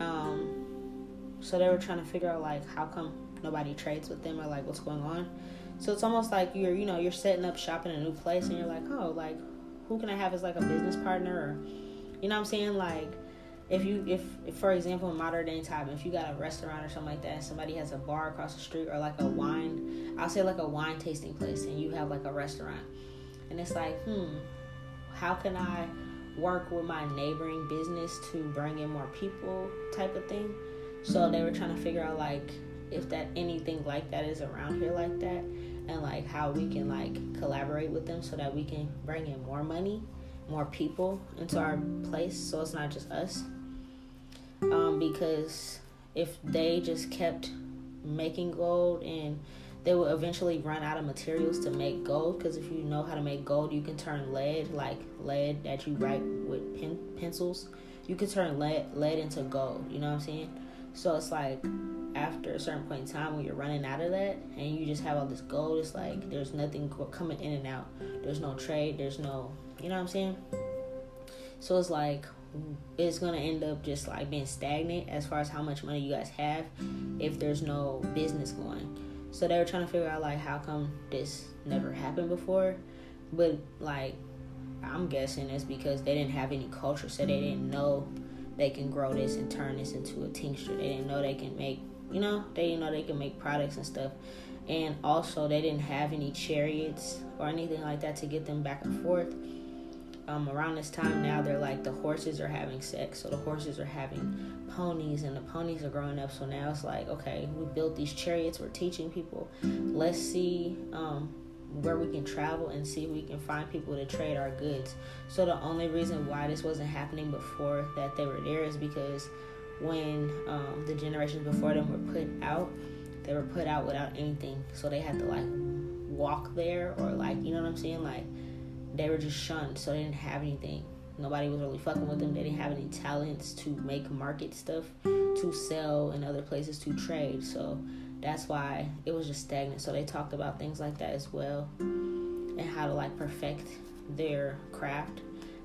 Um, so they were trying to figure out like how come nobody trades with them, or like what's going on. So it's almost like you're, you know, you're setting up shop in a new place, and you're like, oh, like who can I have as like a business partner, or you know what I'm saying, like. If you, if, if for example, in modern day time, if you got a restaurant or something like that, and somebody has a bar across the street, or like a wine, I'll say like a wine tasting place, and you have like a restaurant, and it's like, hmm, how can I work with my neighboring business to bring in more people, type of thing. So they were trying to figure out like if that anything like that is around here like that, and like how we can like collaborate with them so that we can bring in more money, more people into our place, so it's not just us. Um, because if they just kept making gold, and they would eventually run out of materials to make gold, because if you know how to make gold, you can turn lead, like lead that you write with pen, pencils, you can turn lead, lead into gold, you know what I'm saying? So it's like after a certain point in time when you're running out of that and you just have all this gold, it's like there's nothing coming in and out. There's no trade, there's no, you know what I'm saying? So it's like, it's going to end up just like being stagnant as far as how much money you guys have if there's no business going. So they were trying to figure out like how come this never happened before, but like I'm guessing it's because they didn't have any culture, so they didn't know they can grow this and turn this into a tincture. They didn't know they can make, you know, they didn't know they can make products and stuff. And also they didn't have any chariots or anything like that to get them back and forth. Um, around this time now, they're like the horses are having sex, so the horses are having ponies, and the ponies are growing up. So now it's like, okay, we built these chariots, we're teaching people, let's see um where we can travel and see if we can find people to trade our goods. So the only reason why this wasn't happening before that they were there is because when um the generations before them were put out, they were put out without anything, so they had to like walk there, or like, you know what I'm saying, like they were just shunned, so they didn't have anything. Nobody was really fucking with them. They didn't have any talents to make market stuff, to sell in other places, to trade. So that's why it was just stagnant. So they talked about things like that as well, and how to like perfect their craft,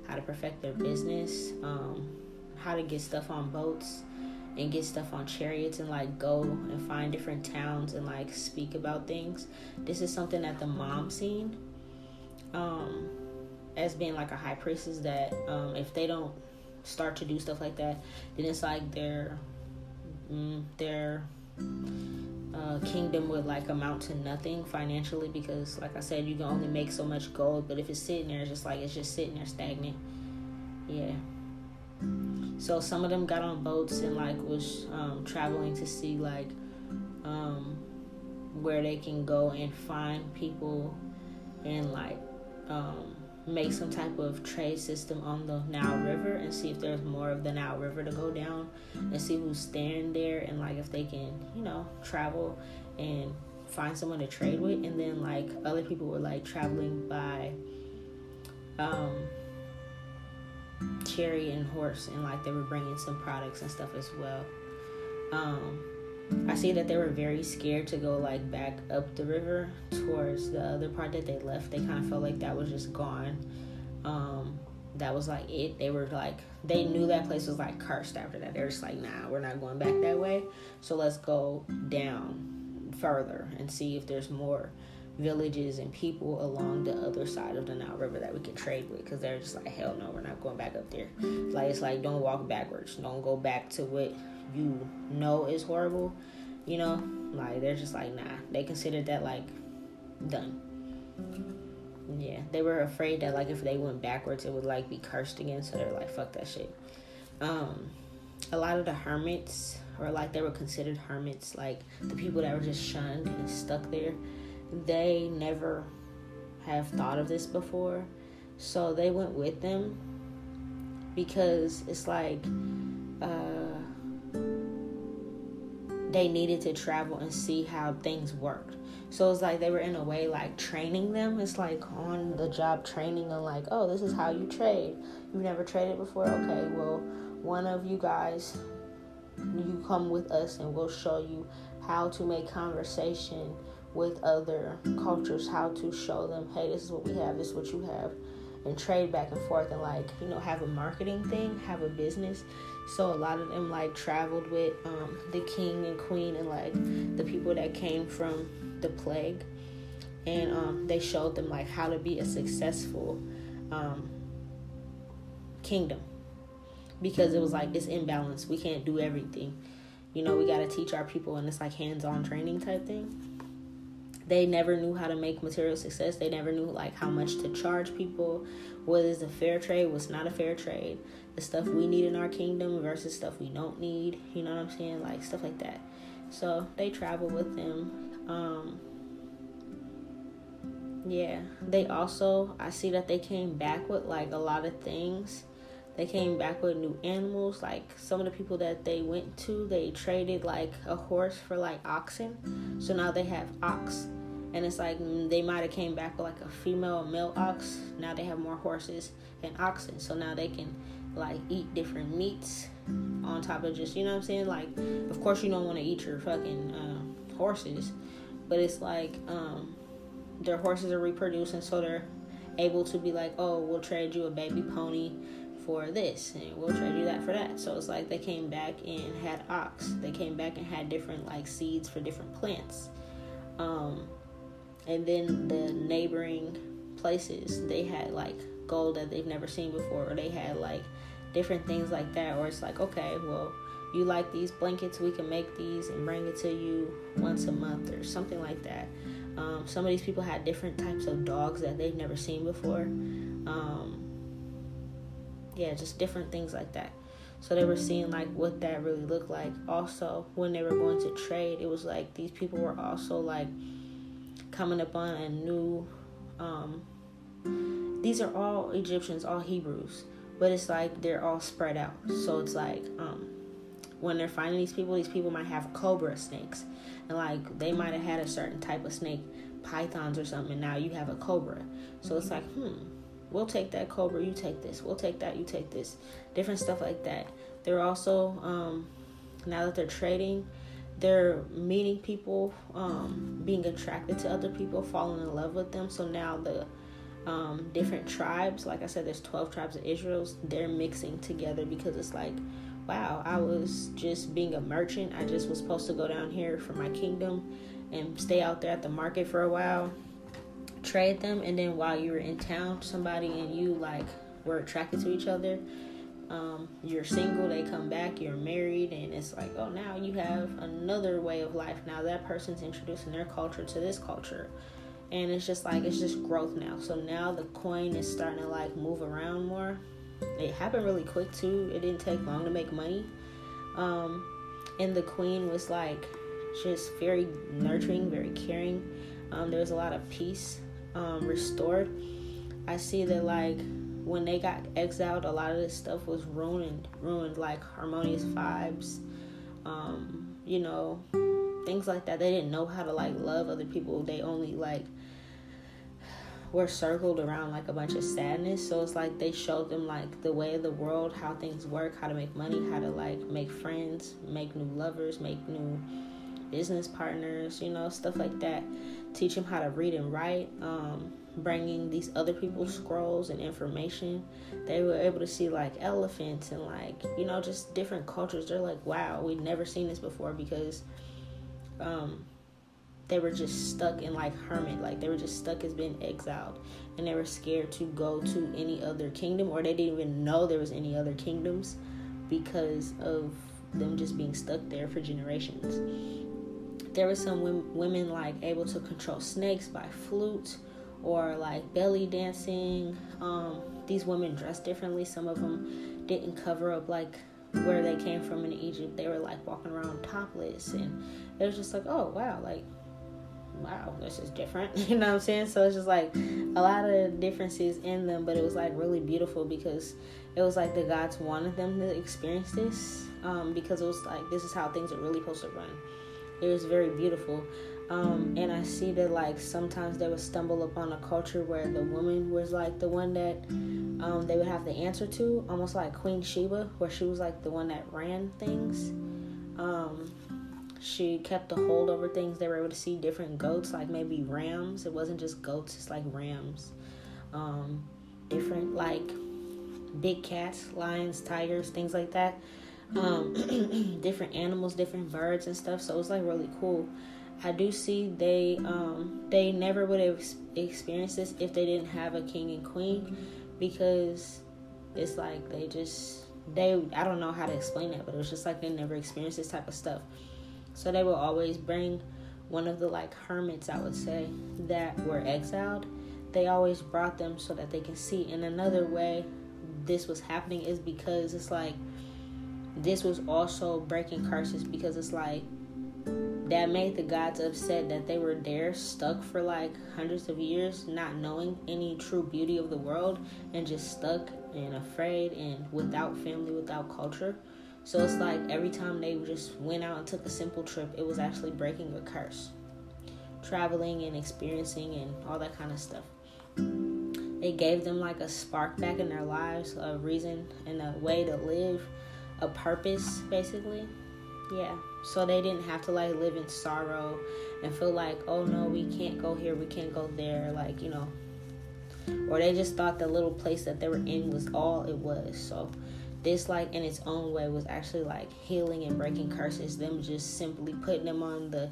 how to perfect their business, um, how to get stuff on boats and get stuff on chariots, and like go and find different towns and like speak about things. This is something that the mom seen, um, as being like a high priestess, that um, if they don't start to do stuff like that, then it's like their mm, their uh, kingdom would like amount to nothing financially, because like I said, you can only make so much gold, but if it's sitting there, it's just like it's just sitting there stagnant. Yeah. So some of them got on boats and like was um, traveling to see like um, where they can go and find people and like um, make some type of trade system on the Nile River, and see if there's more of the Nile River to go down, and see who's staying there, and like if they can, you know, travel and find someone to trade with. And then like other people were like traveling by um, chariot and horse, and like they were bringing some products and stuff as well. Um, I see that they were very scared to go like back up the river towards the other part that they left. They kind of felt like that was just gone. Um, that was like it. They were like, they knew that place was like cursed after that. They were just like, nah, we're not going back that way. So let's go down further and see if there's more villages and people along the other side of the Nile River that we can trade with. Because they're just like, hell no, we're not going back up there. Like, it's like, don't walk backwards. Don't go back to what you know is horrible, you know, like they're just like, nah, they considered that like done. Yeah, they were afraid that like if they went backwards, it would like be cursed again, so they're like, fuck that shit. Um a lot of the hermits, or like they were considered hermits, like the people that were just shunned and stuck there, they never have thought of this before, so they went with them, because it's like uh they needed to travel and see how things worked. So it's like they were in a way like training them. It's like on the job training and like, oh, this is how you trade. You've never traded before? Okay, well, one of you guys, you come with us and we'll show you how to make conversation with other cultures, how to show them, hey, this is what we have, this is what you have, and trade back and forth and, like, you know, have a marketing thing, have a business. So a lot of them, like, traveled with um, the king and queen and, like, the people that came from the plague, and um, they showed them, like, how to be a successful um, kingdom, because it was, like, it's imbalanced. We can't do everything. You know, we got to teach our people, and it's, like, hands-on training type thing. They never knew how to make material success. They never knew, like, how much to charge people. What is a fair trade? What's not a fair trade? The stuff we need in our kingdom versus stuff we don't need. You know what I'm saying? Like, stuff like that. So, they travel with them. Um, yeah. They also, I see that they came back with, like, a lot of things. They came back with new animals. Like, some of the people that they went to, they traded, like, a horse for, like, oxen. So, now they have ox. And it's like they might have came back with like a female and male ox. Now they have more horses and oxen. So now they can like eat different meats on top of just, you know what I'm saying? Like, of course you don't want to eat your fucking uh, horses. But it's like um, their horses are reproducing. So they're able to be like, oh, we'll trade you a baby pony for this. And we'll trade you that for that. So it's like they came back and had ox. They came back and had different like seeds for different plants. Um... And then the neighboring places, they had, like, gold that they've never seen before. Or they had, like, different things like that. Or it's like, okay, well, you like these blankets? We can make these and bring it to you once a month or something like that. Um, some of these people had different types of dogs that they've never seen before. Um, yeah, just different things like that. So they were seeing, like, what that really looked like. Also, when they were going to trade, it was like these people were also, like, coming upon a new, um, these are all Egyptians, all Hebrews, but it's like they're all spread out. So it's like um, when they're finding these people, these people might have cobra snakes, and like they might have had a certain type of snake, pythons or something, and now you have a cobra. So it's like, hmm, we'll take that cobra, you take this, we'll take that, you take this, different stuff like that. They're also, um, now that they're trading, they're meeting people, um, being attracted to other people, falling in love with them. So now the um, different tribes, like I said, there's twelve tribes of Israel, they're mixing together because it's like, wow, I was just being a merchant. I just was supposed to go down here for my kingdom and stay out there at the market for a while, trade them. And then while you were in town, somebody and you like were attracted to each other. Um, you're single, they come back, you're married, and it's like, oh, now you have another way of life. Now that person's introducing their culture to this culture, and it's just like, it's just growth now. So now the coin is starting to like move around more. It happened really quick too. It didn't take long to make money. Um, and the queen was like just very nurturing, very caring. Um, there was a lot of peace um, restored. I see that like when they got exiled, a lot of this stuff was ruined, ruined like harmonious vibes, um, you know, things like that. They didn't know how to like love other people. They only like were circled around like a bunch of sadness. So it's like they showed them like the way of the world, how things work, how to make money, how to like make friends, make new lovers, make new business partners, you know, stuff like that. Teach them how to read and write. Um, bringing these other people's scrolls and information, they were able to see like elephants and like, you know, just different cultures. They're like, wow, we've never seen this before, because um they were just stuck in like hermit, like they were just stuck as being exiled, and they were scared to go to any other kingdom, or they didn't even know there was any other kingdoms because of them just being stuck there for generations. There were some women, women like able to control snakes by flute or like belly dancing. Um, these women dressed differently. Some of them didn't cover up like where they came from in Egypt. They were like walking around topless, and it was just like, oh wow, like wow, this is different. You know what I'm saying? So it's just like a lot of differences in them, but it was like really beautiful because it was like the gods wanted them to experience this, um, because it was like, this is how things are really supposed to run. It was very beautiful. Um, and I see that, like, sometimes they would stumble upon a culture where the woman was, like, the one that um, they would have the answer to, almost like Queen Sheba, where she was, like, the one that ran things. Um, she kept a hold over things. They were able to see different goats, like maybe rams. It wasn't just goats, it's like rams. Um, different, like, big cats, lions, tigers, things like that. Um, different animals, different birds and stuff. So it was, like, really cool. I do see they um, they never would have experienced this if they didn't have a king and queen, because it's like they just, they, I don't know how to explain that, but it was just like they never experienced this type of stuff. So they will always bring one of the, like, hermits, I would say, that were exiled. They always brought them so that they can see. And another way this was happening is because it's like this was also breaking curses, because it's like that made the gods upset that they were there stuck for, like, hundreds of years, not knowing any true beauty of the world, and just stuck and afraid and without family, without culture. So it's like every time they just went out and took a simple trip, it was actually breaking a curse. Traveling and experiencing and all that kind of stuff. It gave them, like, a spark back in their lives, a reason and a way to live, a purpose, basically. Yeah, so they didn't have to, like, live in sorrow and feel like, oh, no, we can't go here, we can't go there, like, you know. Or they just thought the little place that they were in was all it was. So this, like, in its own way was actually, like, healing and breaking curses. Them just simply putting them on the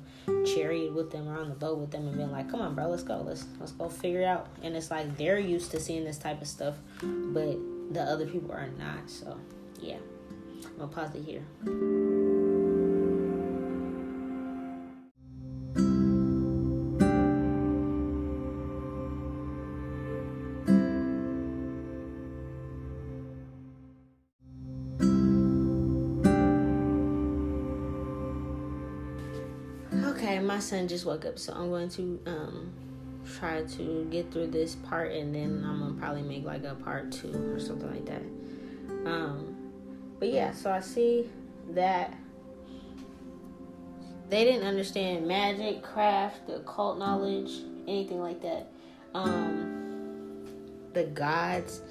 chariot with them or on the boat with them and being like, come on, bro, let's go. Let's, let's go figure it out. And it's like they're used to seeing this type of stuff, but the other people are not. So, yeah, I'm going to pause it here. My son just woke up, so I'm going to um try to get through this part, and then I'm gonna probably make, like, a part two or something like that. Um but yeah, so I see that they didn't understand magic, craft, occult knowledge, anything like that. Um the gods,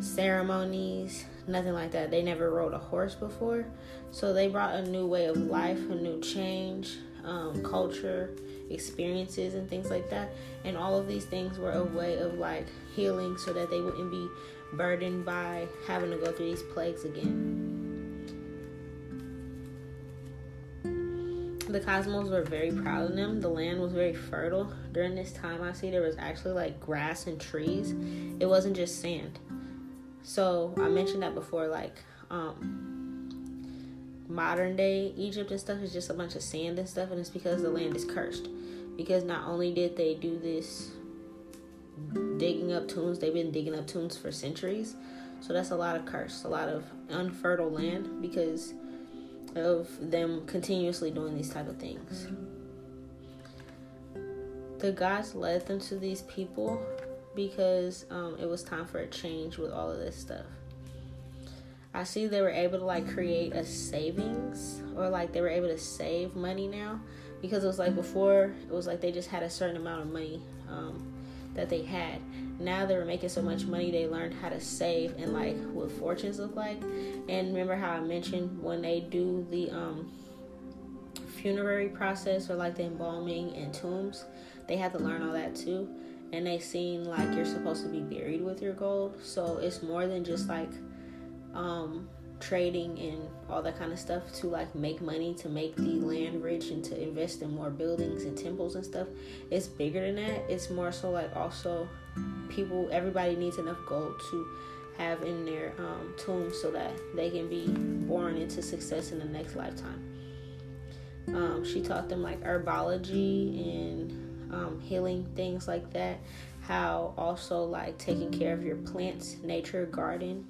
ceremonies, nothing like that. They never rode a horse before, so they brought a new way of life, a new change. Um, culture, experiences, and things like that. And all of these things were a way of, like, healing so that they wouldn't be burdened by having to go through these plagues again. The cosmos were very proud of them. The land was very fertile. During this time, I see there was actually, like, grass and trees. It wasn't just sand. So I mentioned that before, like, um, modern day Egypt and stuff is just a bunch of sand and stuff, and it's because the land is cursed, because not only did they do this digging up tombs, they've been digging up tombs for centuries. So that's a lot of curse, a lot of unfertile land because of them continuously doing these type of things. The gods led them to these people because um, it was time for a change with all of this stuff. I see they were able to, like, create a savings, or, like, they were able to save money now, because it was like before it was like they just had a certain amount of money um, that they had. Now they were making so much money they learned how to save and, like, what fortunes look like. And remember how I mentioned when they do the um, funerary process, or, like, the embalming and tombs, they had to learn all that too. And they seem like you're supposed to be buried with your gold, so it's more than just, like, Um, trading and all that kind of stuff to, like, make money, to make the land rich, and to invest in more buildings and temples and stuff. It's bigger than that. It's more so, like, also people, everybody needs enough gold to have in their um, tomb so that they can be born into success in the next lifetime. Um, she taught them, like, herbology and um, healing, things like that. How also, like, taking care of your plants, nature, garden,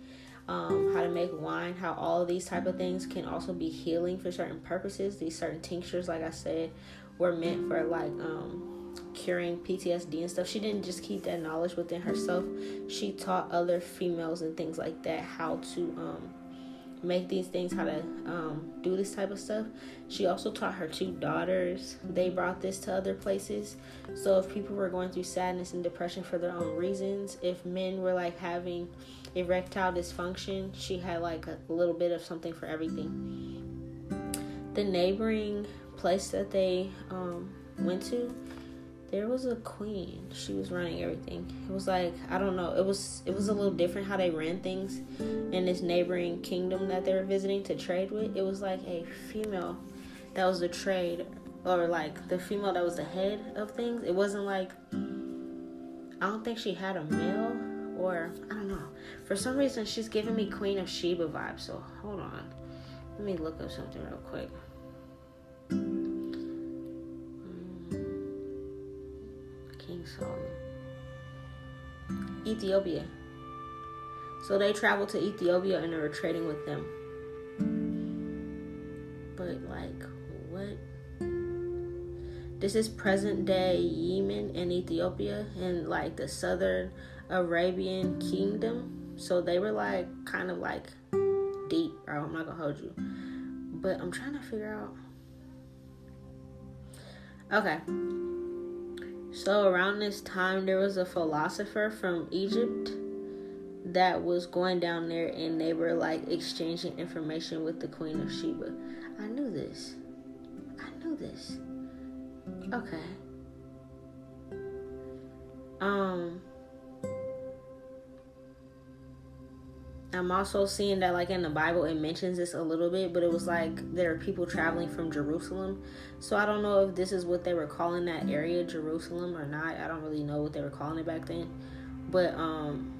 Um, how to make wine, how all of these type of things can also be healing for certain purposes. These certain tinctures, like I said, were meant for, like, um, curing P T S D and stuff. She didn't just keep that knowledge within herself. She taught other females and things like that how to um, make these things, how to um, do this type of stuff. She also taught her two daughters. They brought this to other places. So if people were going through sadness and depression for their own reasons, if men were like having erectile dysfunction, she had like a little bit of something for everything. The neighboring place that they um, went to, there was a queen. She was running everything. It was like, I don't know. It was it was a little different how they ran things in this neighboring kingdom that they were visiting to trade with. It was like a female that was the trade, or like the female that was the head of things. It wasn't like, I don't think she had a male, or I don't know. For some reason, she's giving me Queen of Sheba vibes. So hold on. Let me look up something real quick. Solomon. Ethiopia. So they traveled to Ethiopia and they were trading with them. But like what? This is present day Yemen and Ethiopia and like the southern Arabian kingdom. So they were like kind of like deep. Or I'm not gonna hold you. But I'm trying to figure out. Okay. So around this time, there was a philosopher from Egypt that was going down there, and they were like exchanging information with the Queen of Sheba. I knew this. I knew this. Okay. Um, I'm also seeing that like in the Bible, it mentions this a little bit, but it was like there are people traveling from Jerusalem. So I don't know if this is what they were calling that area, Jerusalem, or not. I don't really know what they were calling it back then. But um,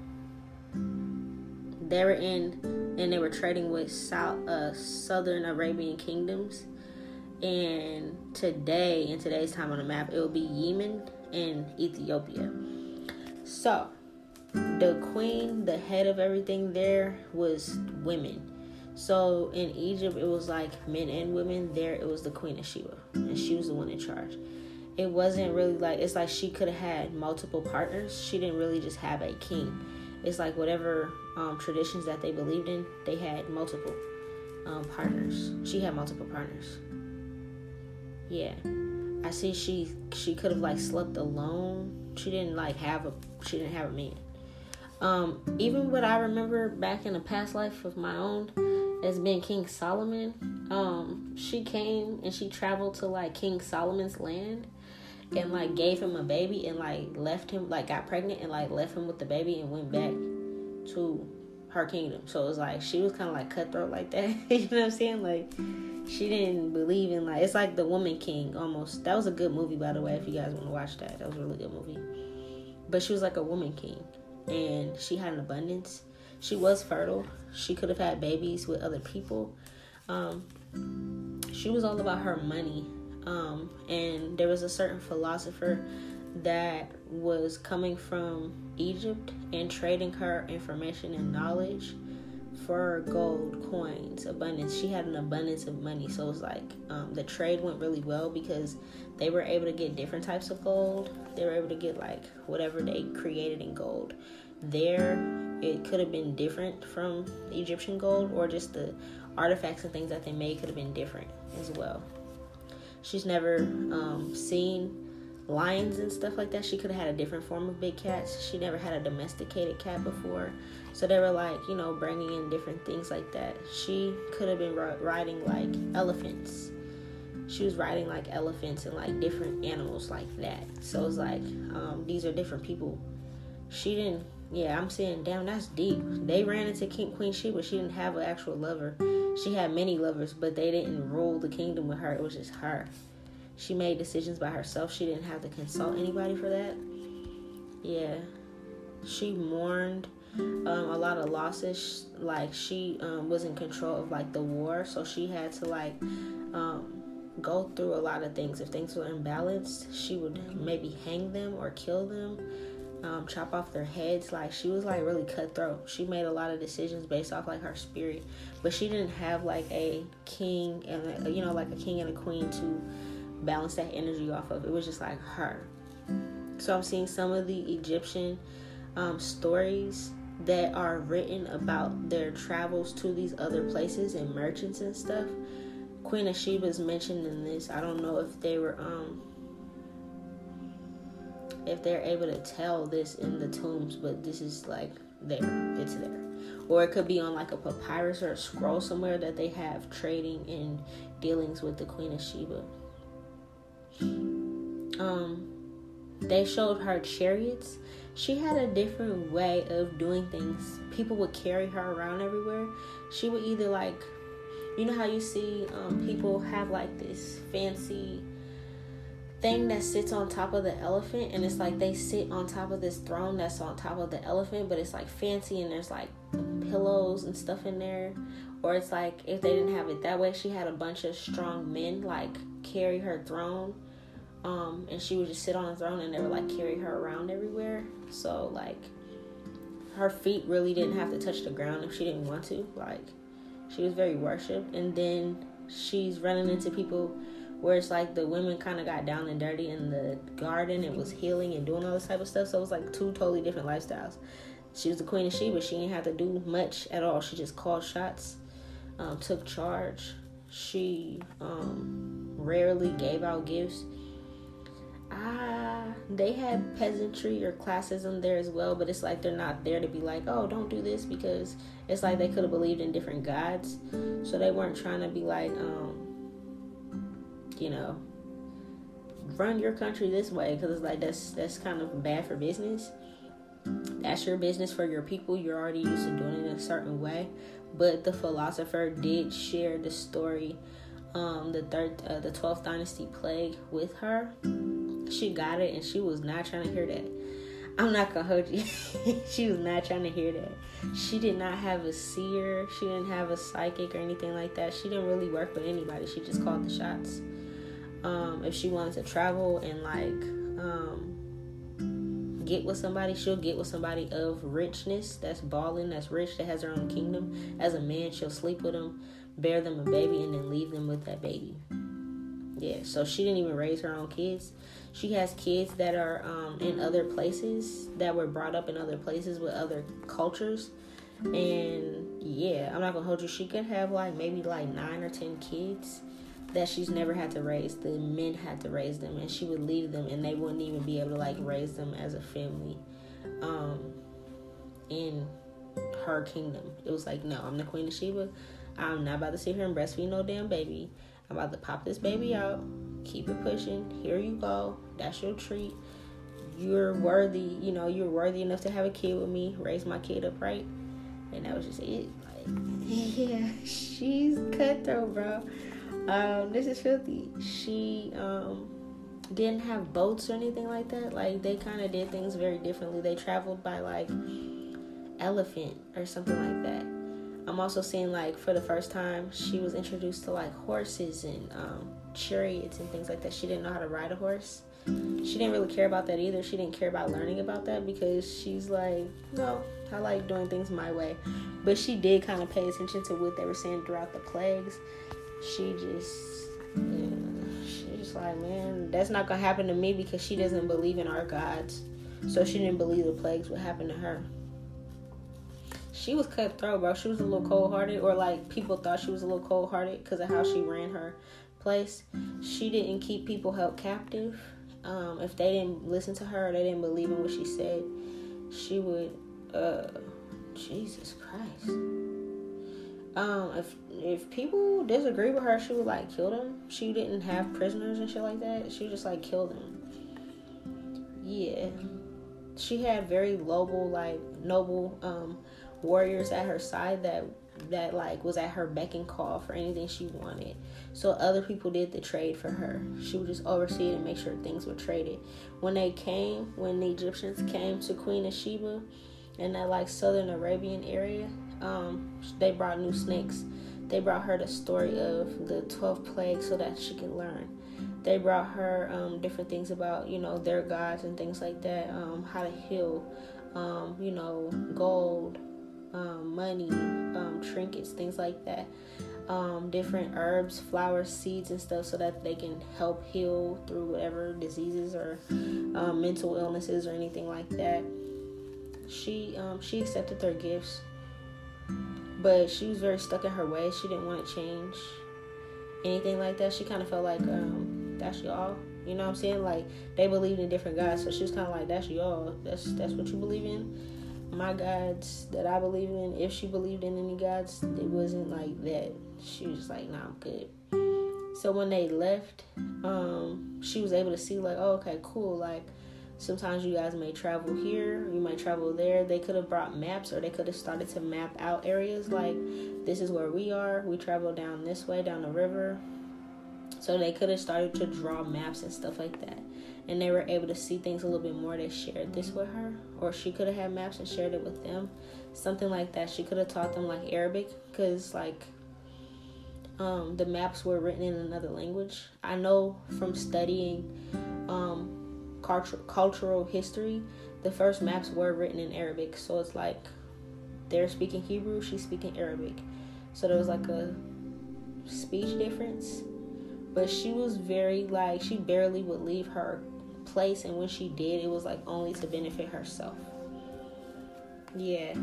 they were in, and they were trading with South, uh, Southern Arabian kingdoms. And today, in today's time on the map, it will be Yemen and Ethiopia. So the queen, the head of everything there, was women. So in Egypt, it was like men and women. There, it was the Queen of Sheba, and she was the one in charge. It wasn't really like, it's like she could have had multiple partners. She didn't really just have a king. It's like whatever um, traditions that they believed in, they had multiple um, partners. She had multiple partners. Yeah. I see she she could have like slept alone. She didn't like have a, she didn't have a man. Um, even what I remember back in a past life of my own has been King Solomon. Um, she came and she traveled to like King Solomon's land and like gave him a baby and like left him, like got pregnant and like left him with the baby and went back to her kingdom. So it was like she was kind of like cutthroat like that. You know what I'm saying? Like she didn't believe in like, it's like the woman king almost. That was a good movie, by the way, if you guys want to watch that. That was a really good movie. But she was like a woman king. And she had an abundance. She was fertile. She could have had babies with other people. Um, she was all about her money. Um, and there was a certain philosopher that was coming from Egypt and trading her information and knowledge for gold, coins, abundance. She had an abundance of money. So it was like um, the trade went really well because they were able to get different types of gold. They were able to get like whatever they created in gold. There, it could have been different from Egyptian gold, or just the artifacts and things that they made could have been different as well. She's never um, seen lions and stuff like that. She could have had a different form of big cats. She never had a domesticated cat before. So they were like, you know, bringing in different things like that. She could have been riding like elephants. She was riding like elephants and like different animals like that. So it's like um, these are different people. She didn't, yeah, I'm saying, damn, that's deep. They ran into King Queen Sheba. She didn't have an actual lover. She had many lovers, but they didn't rule the kingdom with her. It was just her. She made decisions by herself. She didn't have to consult anybody for that. Yeah. She mourned um, a lot of losses. Like, she um, was in control of, like, the war. So she had to, like, um, go through a lot of things. If things were imbalanced, she would maybe hang them or kill them, um, chop off their heads. Like, she was, like, really cutthroat. She made a lot of decisions based off, like, her spirit. But she didn't have, like, a king and, a, you know, like, a king and a queen to balance that energy off of. It was just like her. So I'm seeing some of the Egyptian um, stories that are written about their travels to these other places and merchants and stuff. Queen of Sheba is mentioned in this. I don't know if they were um if they're able to tell this in the tombs, but this is like there. It's there. Or it could be on like a papyrus or a scroll somewhere that they have trading and dealings with the Queen of Sheba. Um, they showed her chariots. She had a different way of doing things. People would carry her around everywhere. She would either like, you know how you see um, people have like this fancy thing that sits on top of the elephant, and it's like they sit on top of this throne that's on top of the elephant, but it's like fancy and there's like pillows and stuff in there. Or it's like if they didn't have it that way, she had a bunch of strong men like carry her throne, um and she would just sit on the throne and they would like carry her around everywhere. So like her feet really didn't have to touch the ground if she didn't want to. Like she was very worshipped. And then she's running into people where it's like the women kind of got down and dirty in the garden and was healing and doing all this type of stuff. So it was like two totally different lifestyles. She was the Queen of Sheba. She didn't have to do much at all. She just called shots, um, took charge. She um, rarely gave out gifts. Ah, they had peasantry or classism there as well, but it's like they're not there to be like, oh, don't do this, because it's like they could have believed in different gods. So they weren't trying to be like, um, you know, run your country this way, because it's like that's that's kind of bad for business. That's your business for your people. You're already used to doing it a certain way. But the philosopher did share the story, um, the third, uh, the twelfth dynasty plague with her. She got it, and she was not trying to hear that. I'm not gonna hold you. She was not trying to hear that. She did not have a seer. She didn't have a psychic or anything like that. She didn't really work with anybody. She just called the shots. Um, if she wanted to travel and like um, get with somebody, she'll get with somebody of richness, that's balling, that's rich, that has her own kingdom. As a man, she'll sleep with them, bear them a baby, and then leave them with that baby. Yeah, so she didn't even raise her own kids. She has kids that are um, in other places, that were brought up in other places with other cultures. And yeah, I'm not gonna hold you, she could have like maybe like nine or ten kids that she's never had to raise. The men had to raise them, and she would leave them, and they wouldn't even be able to like raise them as a family um in her kingdom. It was like, no, I'm the Queen of Sheba. I'm not about to sit here and breastfeed no damn baby. I'm about to pop this baby out, keep it pushing, here you go, that's your treat. You're worthy, you know, you're worthy enough to have a kid with me, raise my kid up right. And that was just it. Like, yeah, she's cutthroat, bro. Um, this is filthy. She um, didn't have boats or anything like that. Like, they kind of did things very differently. They traveled by, like, elephant or something like that. I'm also seeing, like, for the first time, she was introduced to, like, horses and um, chariots and things like that. She didn't know how to ride a horse. She didn't really care about that either. She didn't care about learning about that, because she's like, no, I like doing things my way. But she did kind of pay attention to what they were saying throughout the plagues. She just, yeah, she just like, man, that's not gonna happen to me, because she doesn't believe in our gods. So she didn't believe the plagues would happen to her. She was cutthroat, bro. She was a little cold-hearted, or like people thought she was a little cold-hearted because of how she ran her place. She didn't keep people held captive. Um, if they didn't listen to her, or they didn't believe in what she said, she would, uh, Jesus Christ. Um, if if people disagree with her, she would like kill them. She didn't have prisoners and shit like that. She would just like kill them. Yeah, she had very noble like noble um, warriors at her side that that like was at her beck and call for anything she wanted. So other people did the trade for her. She would just oversee it and make sure things were traded. When they came, when the Egyptians came to Queen of Sheba, in that like southern Arabian area. Um, they brought new snakes. They brought her the story of the twelve plagues so that she could learn. They brought her um, different things about, you know, their gods and things like that. Um, how to heal, um, you know, gold, um, money, um, trinkets, things like that. Um, different herbs, flowers, seeds, and stuff, so that they can help heal through whatever diseases or um, mental illnesses or anything like that. She um, she accepted their gifts, but she was very stuck in her ways. She didn't want to change anything like that. She kind of felt like um, that's y'all. You know what I'm saying? Like, they believed in different gods, so she was kind of like, that's y'all. That's that's what you believe in. My gods that I believe in, if she believed in any gods, it wasn't like that. She was just like, nah, I'm good. So when they left, um, she was able to see, like, oh, okay, cool. Like, sometimes you guys may travel here, you might travel there. They could have brought maps, or they could have started to map out areas. Like, this is where we are. We travel down this way, down the river. So they could have started to draw maps and stuff like that. And they were able to see things a little bit more. They shared this with her. Or she could have had maps and shared it with them. Something like that. She could have taught them, like, Arabic. Because, like, um, the maps were written in another language. I know from studying um, cult- cultural history, the first maps were written in Arabic. So it's like they're speaking Hebrew, she's speaking Arabic. So there was, like, a speech difference. But she was very, like, she barely would leave her place, and when she did, it was like only to benefit herself. Yeah.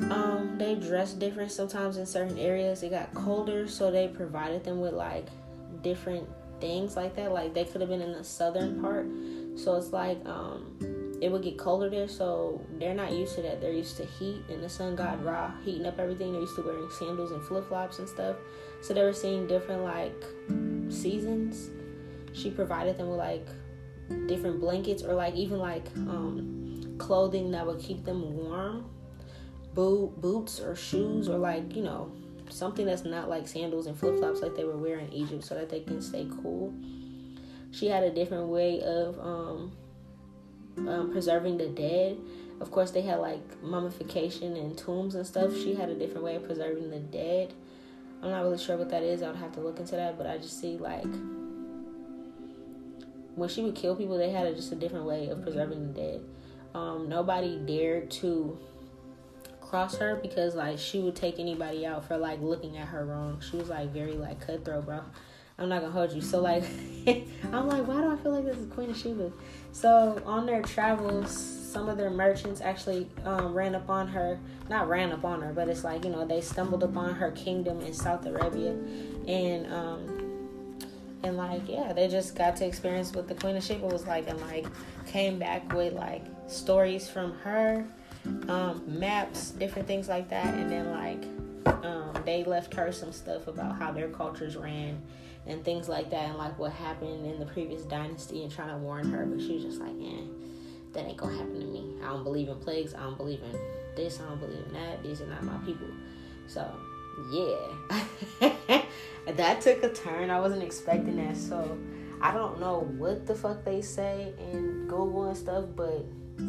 Um, they dressed different sometimes in certain areas. It got colder, so they provided them with, like, different things like that. Like, they could have been in the southern part, so it's like um, it would get colder there, so they're not used to that. They're used to heat and the sun god Ra heating up everything. They're used to wearing sandals and flip flops and stuff. So they were seeing different, like, seasons. She provided them with, like, different blankets, or, like, even, like, um, clothing that would keep them warm. Boot, boots or shoes, or, like, you know, something that's not, like, sandals and flip-flops like they were wearing in Egypt, so that they can stay cool. She had a different way of um, um, preserving the dead. Of course, they had, like, mummification and tombs and stuff. She had a different way of preserving the dead. I'm not really sure what that is. I would have to look into that, but I just see, like, when she would kill people, they had a, just a different way of preserving the dead. Um, nobody dared to cross her because, like, she would take anybody out for, like, looking at her wrong. She was, like, very, like, cutthroat, bro. I'm not going to hold you. So, like, I'm like, why do I feel like this is Queen of Sheba? So, on their travels, some of their merchants actually um, ran upon her. Not ran upon her, but it's like, you know, they stumbled upon her kingdom in South Arabia. And, um... And, like, yeah, they just got to experience what the Queen of Sheba was like, and, like, came back with, like, stories from her, um, maps, different things like that. And then, like, um, they left her some stuff about how their cultures ran and things like that, and, like, what happened in the previous dynasty, and trying to warn her. But she was just like, eh, that ain't gonna happen to me. I don't believe in plagues. I don't believe in this. I don't believe in that. These are not my people. So, yeah. That took a turn. I wasn't expecting that. So I don't know what the fuck they say in Google and stuff, but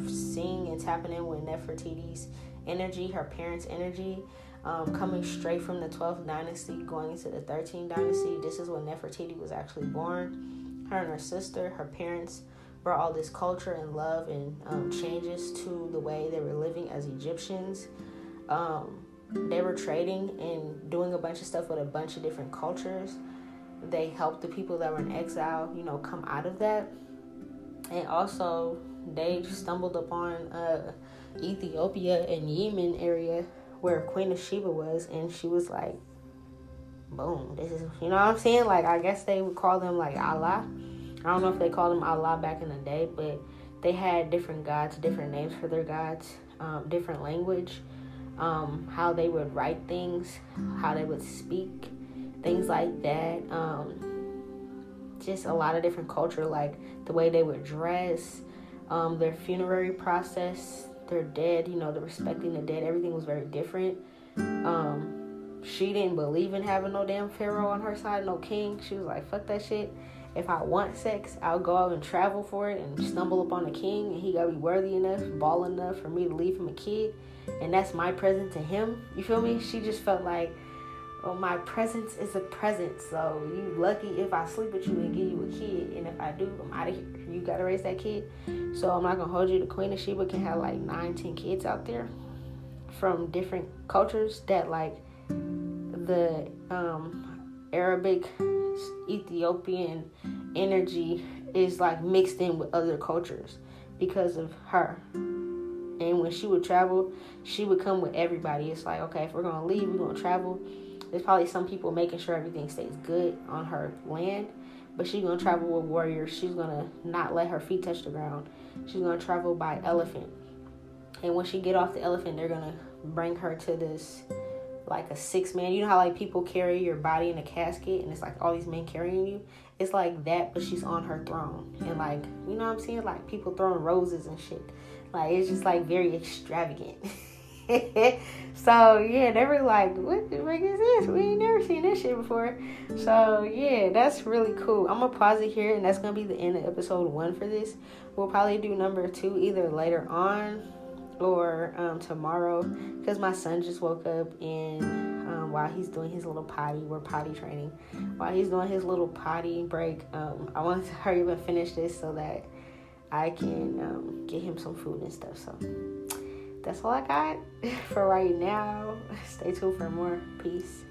seeing and tapping in with Nefertiti's energy, her parents' energy, um, coming straight from the twelfth dynasty, going into the thirteenth dynasty, this is when Nefertiti was actually born. Her and her sister, her parents, brought all this culture and love and um, changes to the way they were living as Egyptians. Um... They were trading and doing a bunch of stuff with a bunch of different cultures. They helped the people that were in exile, you know, come out of that. And also, they stumbled upon uh, Ethiopia and Yemen area where Queen of Sheba was. And she was like, boom, this is, you know what I'm saying? Like, I guess they would call them, like, Allah. I don't know if they called them Allah back in the day, but they had different gods, different names for their gods, um, different language. Um, how they would write things, how they would speak, things like that. Um, just a lot of different culture, like the way they would dress, um, their funerary process, their dead, you know, the respecting the dead, everything was very different. Um, she didn't believe in having no damn pharaoh on her side, no king. She was like, fuck that shit. If I want sex, I'll go out and travel for it and stumble upon a king, and he gotta be worthy enough, ball enough for me to leave him a kid. And that's my present to him. You feel me? She just felt like, oh, my presence is a present. So you lucky if I sleep with you and give you a kid. And if I do, I'm out of here. You got to raise that kid. So I'm not going to hold you. The Queen of Sheba can have like nine, ten kids out there from different cultures that like the um, Arabic, Ethiopian energy is like mixed in with other cultures. because of her. And when she would travel, she would come with everybody. It's like, okay, if we're going to leave, we're going to travel. There's probably some people making sure everything stays good on her land. But she's going to travel with warriors. She's going to not let her feet touch the ground. She's going to travel by elephant. And when she get off the elephant, they're going to bring her to this, like a six-man. You know how, like, people carry your body in a casket and it's, like, all these men carrying you? It's like that, but she's on her throne. And, like, you know what I'm saying? Like, people throwing roses and shit. Like, it's just, like, very extravagant. So, yeah, they were like, what the fuck is this? We ain't never seen this shit before. So, yeah, that's really cool. I'm going to pause it here, and that's going to be the end of episode one for this. We'll probably do number two either later on or um, tomorrow, because my son just woke up, and um, while he's doing his little potty, we're potty training, while he's doing his little potty break, um, I wanted to hurry up and finish this so that I can um, get him some food and stuff. So that's all I got for right now. Stay tuned for more. Peace.